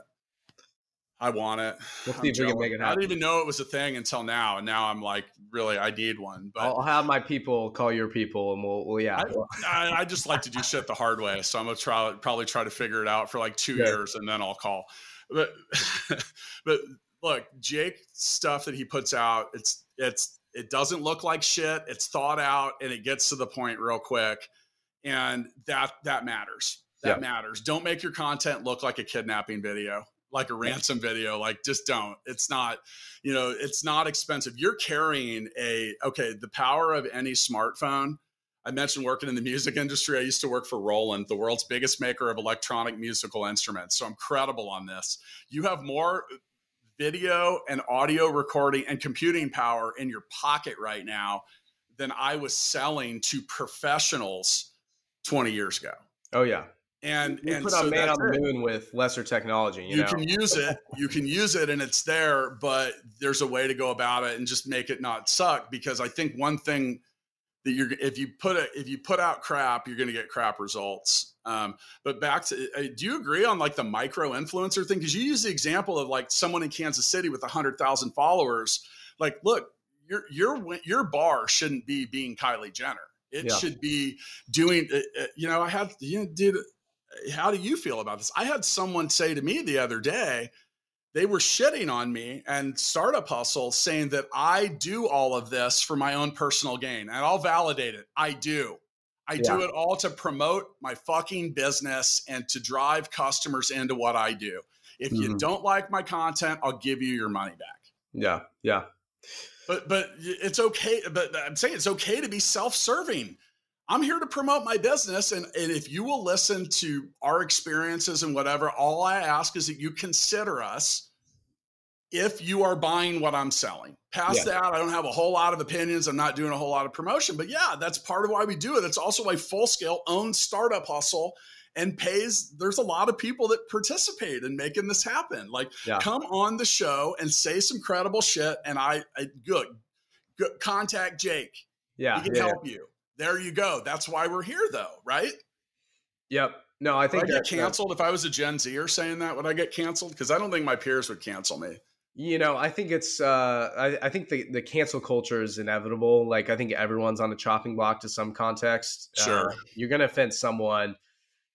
I want it. We'll see if we can make it happen. I didn't even know it was a thing until now. And now I'm like, really, I need one. But I'll have my people call your people and we'll, well yeah. I, I, I just like to do shit the hard way. So I'm going to try, probably try to figure it out for like two Good. years and then I'll call. But, but look, Jake stuff that he puts out, it's, it's, it doesn't look like shit. It's thought out and it gets to the point real quick. And that, that matters. That yeah. matters. Don't make your content look like a kidnapping video. Like a ransom video, like just don't, it's not, you know, it's not expensive. You're carrying a, okay, the power of any smartphone. I mentioned working in the music industry. I used to work for Roland, the world's biggest maker of electronic musical instruments. So I'm credible on this. You have more video and audio recording and computing power in your pocket right now than I was selling to professionals twenty years ago. Oh yeah. And, and put so a man on the moon with lesser technology. You, you know? can use it. You can use it and it's there, but there's a way to go about it and just make it not suck. Because I think one thing that you're, if you put a, if you put out crap, you're going to get crap results. Um, but back to, uh, do you agree on like the micro influencer thing? Cause you use the example of like someone in Kansas City with a hundred thousand followers. Like, look, your, your, your bar shouldn't be being Kylie Jenner. It yeah. should be doing, uh, you know, I had, you know, dude, how do you feel about this? I had someone say to me the other day, they were shitting on me and Startup Hustle saying that I do all of this for my own personal gain. And I'll validate it. I do. I yeah. do it all to promote my fucking business and to drive customers into what I do. If mm-hmm. you don't like my content, I'll give you your money back. Yeah. Yeah. But but it's okay. But I'm saying it's okay to be self-serving. I'm here to promote my business. And, and if you will listen to our experiences and whatever, all I ask is that you consider us if you are buying what I'm selling. Past yeah. that, I don't have a whole lot of opinions. I'm not doing a whole lot of promotion. But yeah, that's part of why we do it. It's also why Fullscale owns Startup Hustle and pays. There's a lot of people that participate in making this happen. Like, yeah. come on the show and say some credible shit. And I, I good, good, contact Jake. Yeah, he can yeah, help yeah. you. There you go. That's why we're here, though, right? Yep. No, I think I get canceled if I was a Gen Zer saying that. Would I get canceled? Because I don't think my peers would cancel me. You know, I think it's. Uh, I, I think the the cancel culture is inevitable. Like, I think everyone's on the chopping block to some context. Sure, uh, you're going to offend someone.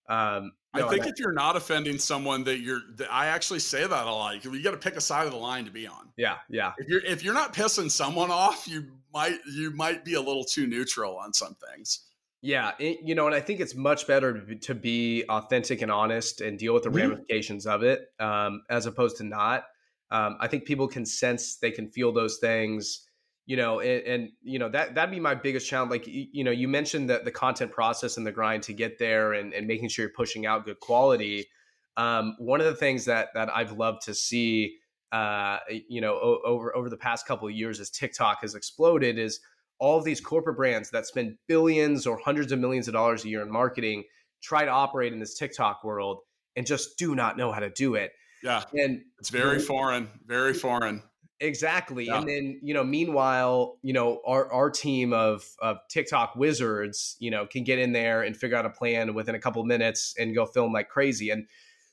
Um, no, I think if you're not offending someone, that you're, that I actually say that a lot. You got to pick a side of the line to be on. Yeah. Yeah. If you're, if you're not pissing someone off, you might, you might be a little too neutral on some things. Yeah. It, you know, and I think it's much better to be, to be authentic and honest and deal with the mm-hmm. ramifications of it, um, as opposed to not. Um, I think people can sense, they can feel those things, you know, and, and you know, that, that'd be my biggest challenge. Like, you, you know, you mentioned that the content process and the grind to get there and, and making sure you're pushing out good quality. Um, one of the things that, that I've loved to see, uh, you know, o- over, over the past couple of years as TikTok has exploded is all of these corporate brands that spend billions or hundreds of millions of dollars a year in marketing, try to operate in this TikTok world and just do not know how to do it. Yeah. And it's very foreign, very foreign. Exactly. Yeah. And then, you know, meanwhile, you know, our, our team of, of TikTok wizards, you know, can get in there and figure out a plan within a couple of minutes and go film like crazy. And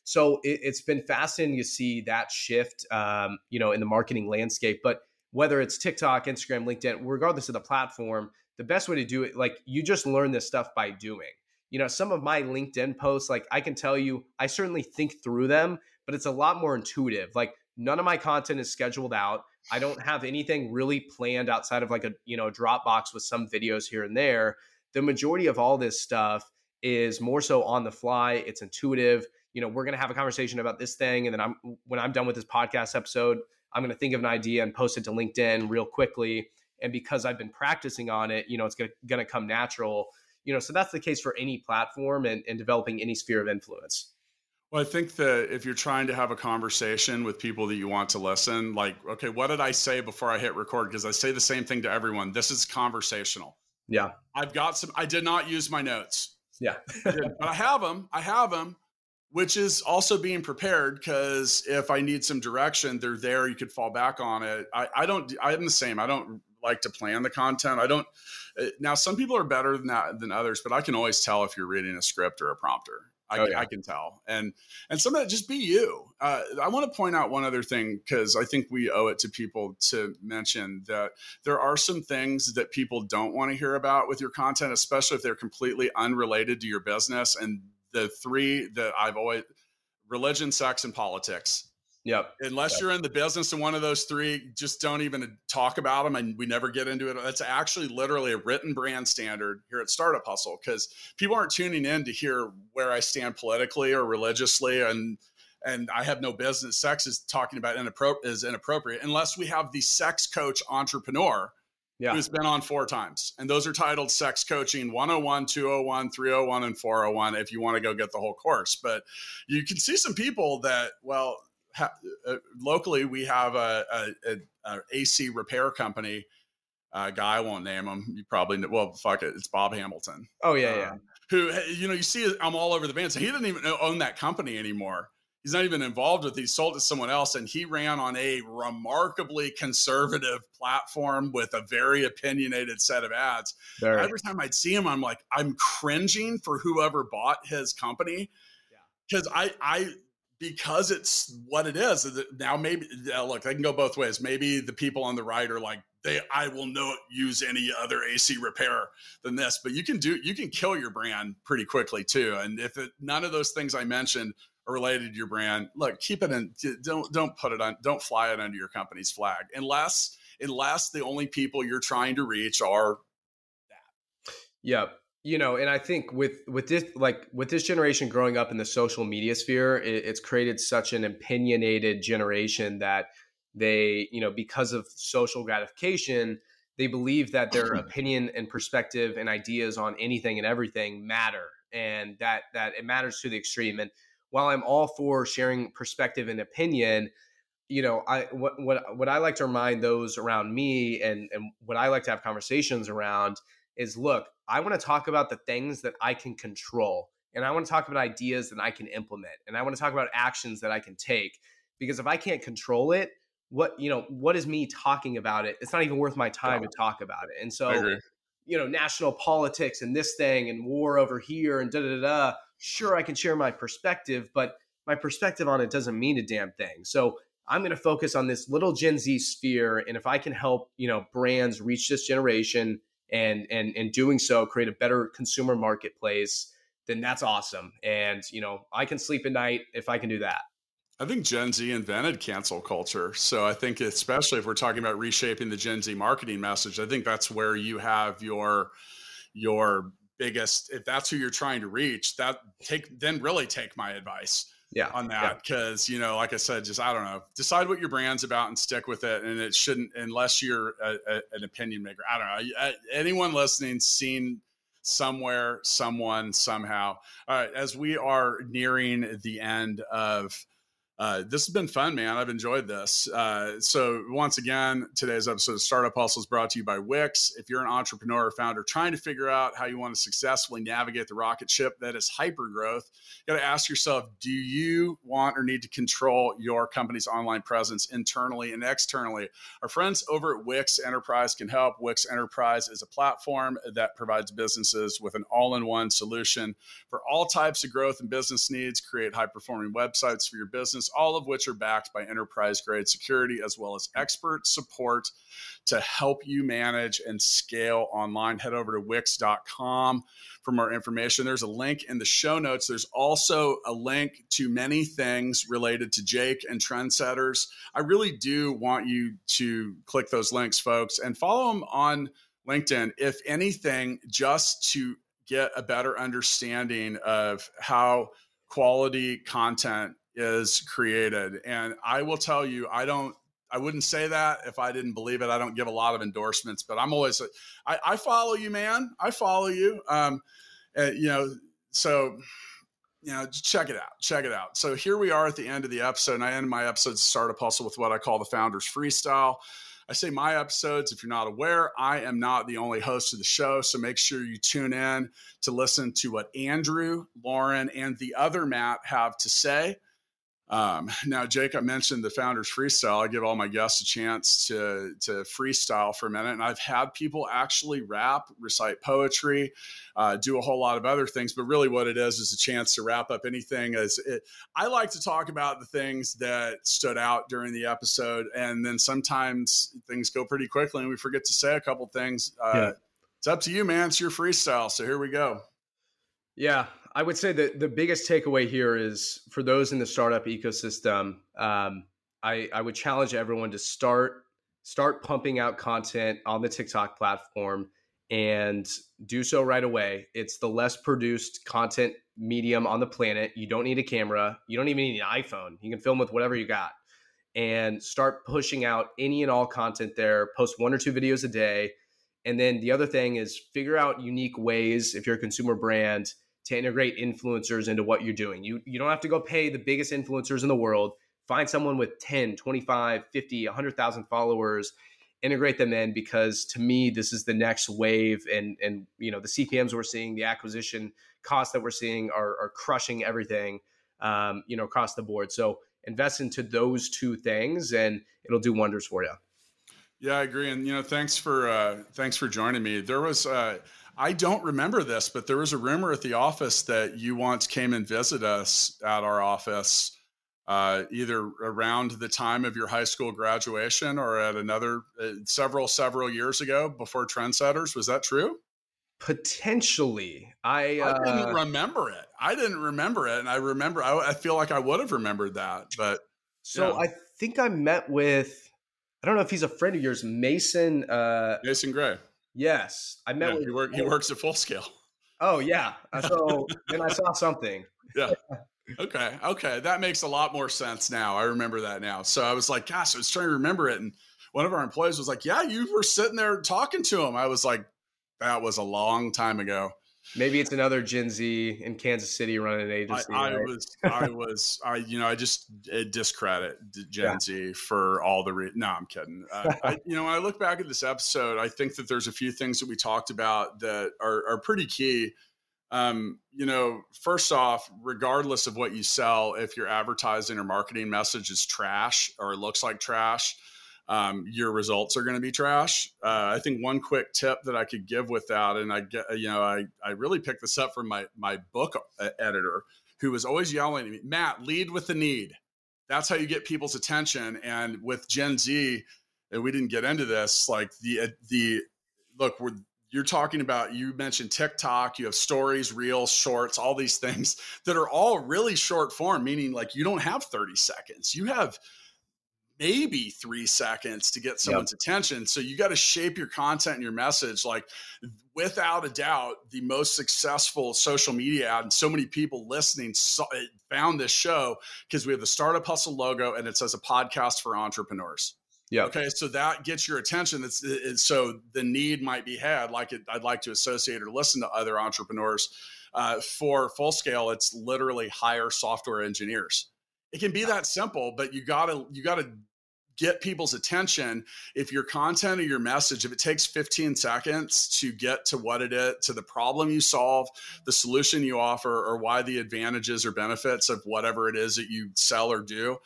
so it, it's been fascinating to see that shift, um, you know, in the marketing landscape. But whether it's TikTok, Instagram, LinkedIn, regardless of the platform, the best way to do it, like, you just learn this stuff by doing. You know, some of my LinkedIn posts, like, I can tell you, I certainly think through them, but it's a lot more intuitive. Like, none of my content is scheduled out. I don't have anything really planned outside of like a, you know, Dropbox with some videos here and there. The majority of all this stuff is more so on the fly. It's intuitive. You know, we're going to have a conversation about this thing. And then I'm, when I'm done with this podcast episode, I'm going to think of an idea and post it to LinkedIn real quickly. And because I've been practicing on it, you know, it's going to come natural. You know, so that's the case for any platform and, and developing any sphere of influence. Well, I think that if you're trying to have a conversation with people that you want to listen, like, okay, what did I say before I hit record? Because I say the same thing to everyone. This is conversational. Yeah. I've got some, I did not use my notes. Yeah. But I have them. I have them, which is also being prepared, because if I need some direction, they're there. You could fall back on it. I, I don't, I'm the same. I don't like to plan the content. I don't. Now, some people are better than that, than others, but I can always tell if you're reading a script or a prompter. I, oh, yeah. I can tell. And, and some of that, just be you. Uh, I want to point out one other thing, because I think we owe it to people to mention that there are some things that people don't want to hear about with your content, especially if they're completely unrelated to your business. And the three that I've always, religion, sex, and politics. Yep. Unless yep. you're in the business of one of those three, just don't even talk about them, and we never get into it. That's actually literally a written brand standard here at Startup Hustle, because people aren't tuning in to hear where I stand politically or religiously, and and I have no business. Sex is talking about inappropri- is inappropriate unless we have the sex coach entrepreneur yeah. who's been on four times. And those are titled Sex Coaching one oh one, two oh one, three oh one, and four oh one if you want to go get the whole course. But you can see some people that, well, Ha, uh, locally, we have a, a, a, a A C repair company. Uh, guy, I won't name him. You probably know. Well, fuck it. It's Bob Hamilton. Oh yeah, um, yeah. Who, you know, you see, I'm all over the van. So he didn't even own that company anymore. He's not even involved with it. He sold it to someone else, and he ran on a remarkably conservative platform with a very opinionated set of ads. Very. Every time I'd see him, I'm like, I'm cringing for whoever bought his company, because yeah. I, I. Because it's what it is. Now, maybe, look, they can go both ways. Maybe the people on the right are like, they, I will not use any other A C repair than this. But you can do, you can kill your brand pretty quickly too. And if it, none of those things I mentioned are related to your brand, look, keep it in. Don't don't put it on. Don't fly it under your company's flag, unless unless the only people you're trying to reach are that. Yep. You know, and I think with with this, like with this generation growing up in the social media sphere, it, it's created such an opinionated generation that They, you know, because of social gratification, they believe that their opinion and perspective and ideas on anything and everything matter, and that that it matters to the extreme. And while I'm all for sharing perspective and opinion, you know, I what what what I like to remind those around me and and what I like to have conversations around is, look, I want to talk about the things that I can control, and I want to talk about ideas that I can implement, and I want to talk about actions that I can take, because if I can't control it, what, you know, what is me talking about it? It's not even worth my time to talk about it. And so, you know, national politics and this thing and war over here and da, da, da, da, sure, I can share my perspective, but my perspective on it doesn't mean a damn thing. So I'm going to focus on this little Gen Z sphere. And if I can help, you know, brands reach this generation and, and, and doing so create a better consumer marketplace, then that's awesome. And, you know, I can sleep at night if I can do that. I think Gen Z invented cancel culture. So I think especially if we're talking about reshaping the Gen Z marketing message, I think that's where you have your your biggest, if that's who you're trying to reach, that take then really take my advice yeah. on that. Yeah. Cause, you know, like I said, just, I don't know, decide what your brand's about and stick with it. And it shouldn't, unless you're a, a, an opinion maker. I don't know. Anyone listening, seen somewhere, someone, somehow. All right. As we are nearing the end of Uh, this has been fun, man. I've enjoyed this. Uh, so once again, today's episode of Startup Hustle is brought to you by Wix. If you're an entrepreneur or founder trying to figure out how you want to successfully navigate the rocket ship that is hypergrowth, you got to ask yourself, do you want or need to control your company's online presence internally and externally? Our friends over at Wix Enterprise can help. Wix Enterprise is a platform that provides businesses with an all-in-one solution for all types of growth and business needs. Create high-performing websites for your business, all of which are backed by enterprise-grade security as well as expert support to help you manage and scale online. Head over to wix dot com for more information. There's a link in the show notes. There's also a link to many things related to Jake and Trendsetters. I really do want you to click those links, folks, and follow them on LinkedIn, if anything, just to get a better understanding of how quality content is created. And I will tell you, I don't, I wouldn't say that if I didn't believe it. I don't give a lot of endorsements, but I'm always, I, I follow you, man. I follow you. Um, uh, you know, so, you know, check it out, check it out. So here we are at the end of the episode, and I end my episodes Startup Hustle with what I call the founder's freestyle. I say my episodes, if you're not aware, I am not the only host of the show, so make sure you tune in to listen to what Andrew, Lauren, and the other Matt have to say. Um, now, Jake, I mentioned the founder's freestyle. I give all my guests a chance to, to freestyle for a minute. And I've had people actually rap, recite poetry, uh, do a whole lot of other things, but really what it is, is a chance to wrap up anything. As it, I like to talk about the things that stood out during the episode. And then sometimes things go pretty quickly and we forget to say a couple things. Uh, yeah. It's up to you, man. It's your freestyle. So here we go. Yeah. I would say that the biggest takeaway here is for those in the startup ecosystem, um, I, I would challenge everyone to start start pumping out content on the TikTok platform and do so right away. It's the less produced content medium on the planet. You don't need a camera. You don't even need an iPhone. You can film with whatever you got, and start pushing out any and all content there. Post one or two videos a day. And then the other thing is figure out unique ways, if you're a consumer brand, to integrate influencers into what you're doing. You you don't have to go pay the biggest influencers in the world. Find someone with ten, twenty-five, fifty, one hundred thousand followers, integrate them in, because to me, this is the next wave. And, and you know, the C P Ms we're seeing, the acquisition costs that we're seeing are, are crushing everything, um, you know, across the board. So invest into those two things and it'll do wonders for you. Yeah, I agree. And, you know, thanks for, uh, thanks for joining me. There was, uh, I don't remember this, but there was a rumor at the office that you once came and visited us at our office, uh, either around the time of your high school graduation or at another uh, several, several years ago before Trendsetters. Was that true? Potentially. I, uh, I didn't remember it. I didn't remember it. And I remember, I, I feel like I would have remembered that, but. So yeah. I think I met with, I don't know if he's a friend of yours, Mason. Uh, Mason Gray. Yes, I met yeah, with he, work, he works at Fullscale. Oh yeah, so then I saw something. Yeah, Okay. Okay. That makes a lot more sense now. I remember that now. So I was like, gosh, I was trying to remember it. And one of our employees was like, yeah, you were sitting there talking to him. I was like, that was a long time ago. Maybe it's another Gen Z in Kansas City running an agency. I, I right? was, I was, I, you know, I just discredit Gen yeah. Z for all the reasons. No, I'm kidding. Uh, I, you know, when I look back at this episode, I think that there's a few things that we talked about that are, are pretty key. Um, you know, first off, regardless of what you sell, if your advertising or marketing message is trash or looks like trash, um, your results are going to be trash. Uh, I think one quick tip that I could give with that, and I get, you know, I, I really picked this up from my, my book editor, who was always yelling at me, Matt, lead with the need. That's how you get people's attention. And with Gen Z, and we didn't get into this, like the, the look, we're, you're talking about, you mentioned TikTok, you have stories, reels, shorts, all these things that are all really short form, meaning like you don't have thirty seconds. You have maybe three seconds to get someone's yep. attention. So you got to shape your content and your message. Like without a doubt, the most successful social media ad, and so many people listening saw, found this show because we have the Startup Hustle logo and it says a podcast for entrepreneurs. Yeah. Okay. So that gets your attention. That's so the need might be had. Like it, I'd like to associate or listen to other entrepreneurs. Uh, for Full Scale, it's literally hire software engineers. It can be that simple, but you gotta you gotta get people's attention. If your content or your message, if it takes fifteen seconds to get to what it is, to the problem you solve, the solution you offer, or why the advantages or benefits of whatever it is that you sell or do,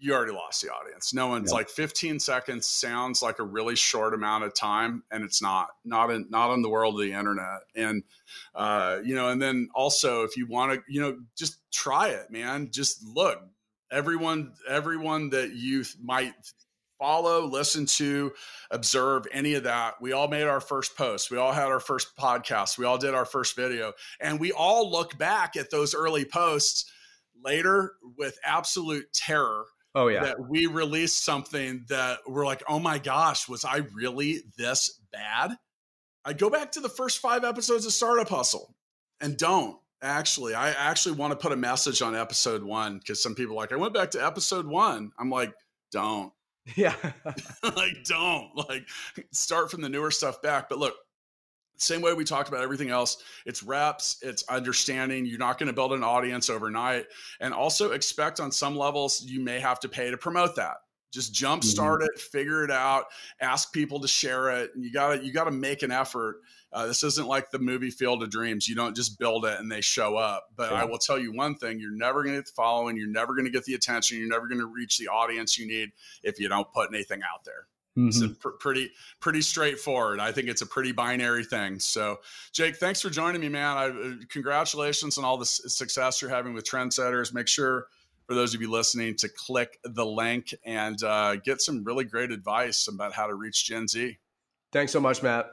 you already lost the audience. No one's yeah. like fifteen seconds sounds like a really short amount of time. And it's not, not in, not in the world of the internet. And, uh, you know, and then also if you want to, you know, just try it, man, just look, everyone, everyone that you might follow, listen to, observe, any of that. We all made our first post. We all had our first podcast. We all did our first video, and we all look back at those early posts later with absolute terror. Oh yeah. That we released something that we're like, oh my gosh, was I really this bad? I go back to the first five episodes of Startup Hustle and don't actually, I actually want to put a message on episode one. Cause some people are like, I went back to episode one. I'm like, don't. Yeah. Like, don't like start from the newer stuff back. But look, same way we talked about everything else, it's reps, it's understanding. You're not going to build an audience overnight. And also expect on some levels, you may have to pay to promote that. Just jumpstart mm-hmm. it, figure it out, ask people to share it. And you got to, you got to make an effort. Uh, this isn't like the movie Field of Dreams. You don't just build it and they show up. But yeah. I will tell you one thing, you're never going to get the following. You're never going to get the attention. You're never going to reach the audience you need if you don't put anything out there. Mm-hmm. It's a pr- pretty, pretty straightforward. I think it's a pretty binary thing. So Jake, thanks for joining me, man. I, uh, congratulations on all the s- success you're having with Trendsetters. Make sure for those of you listening to click the link and uh, get some really great advice about how to reach Gen Z. Thanks so much, Matt.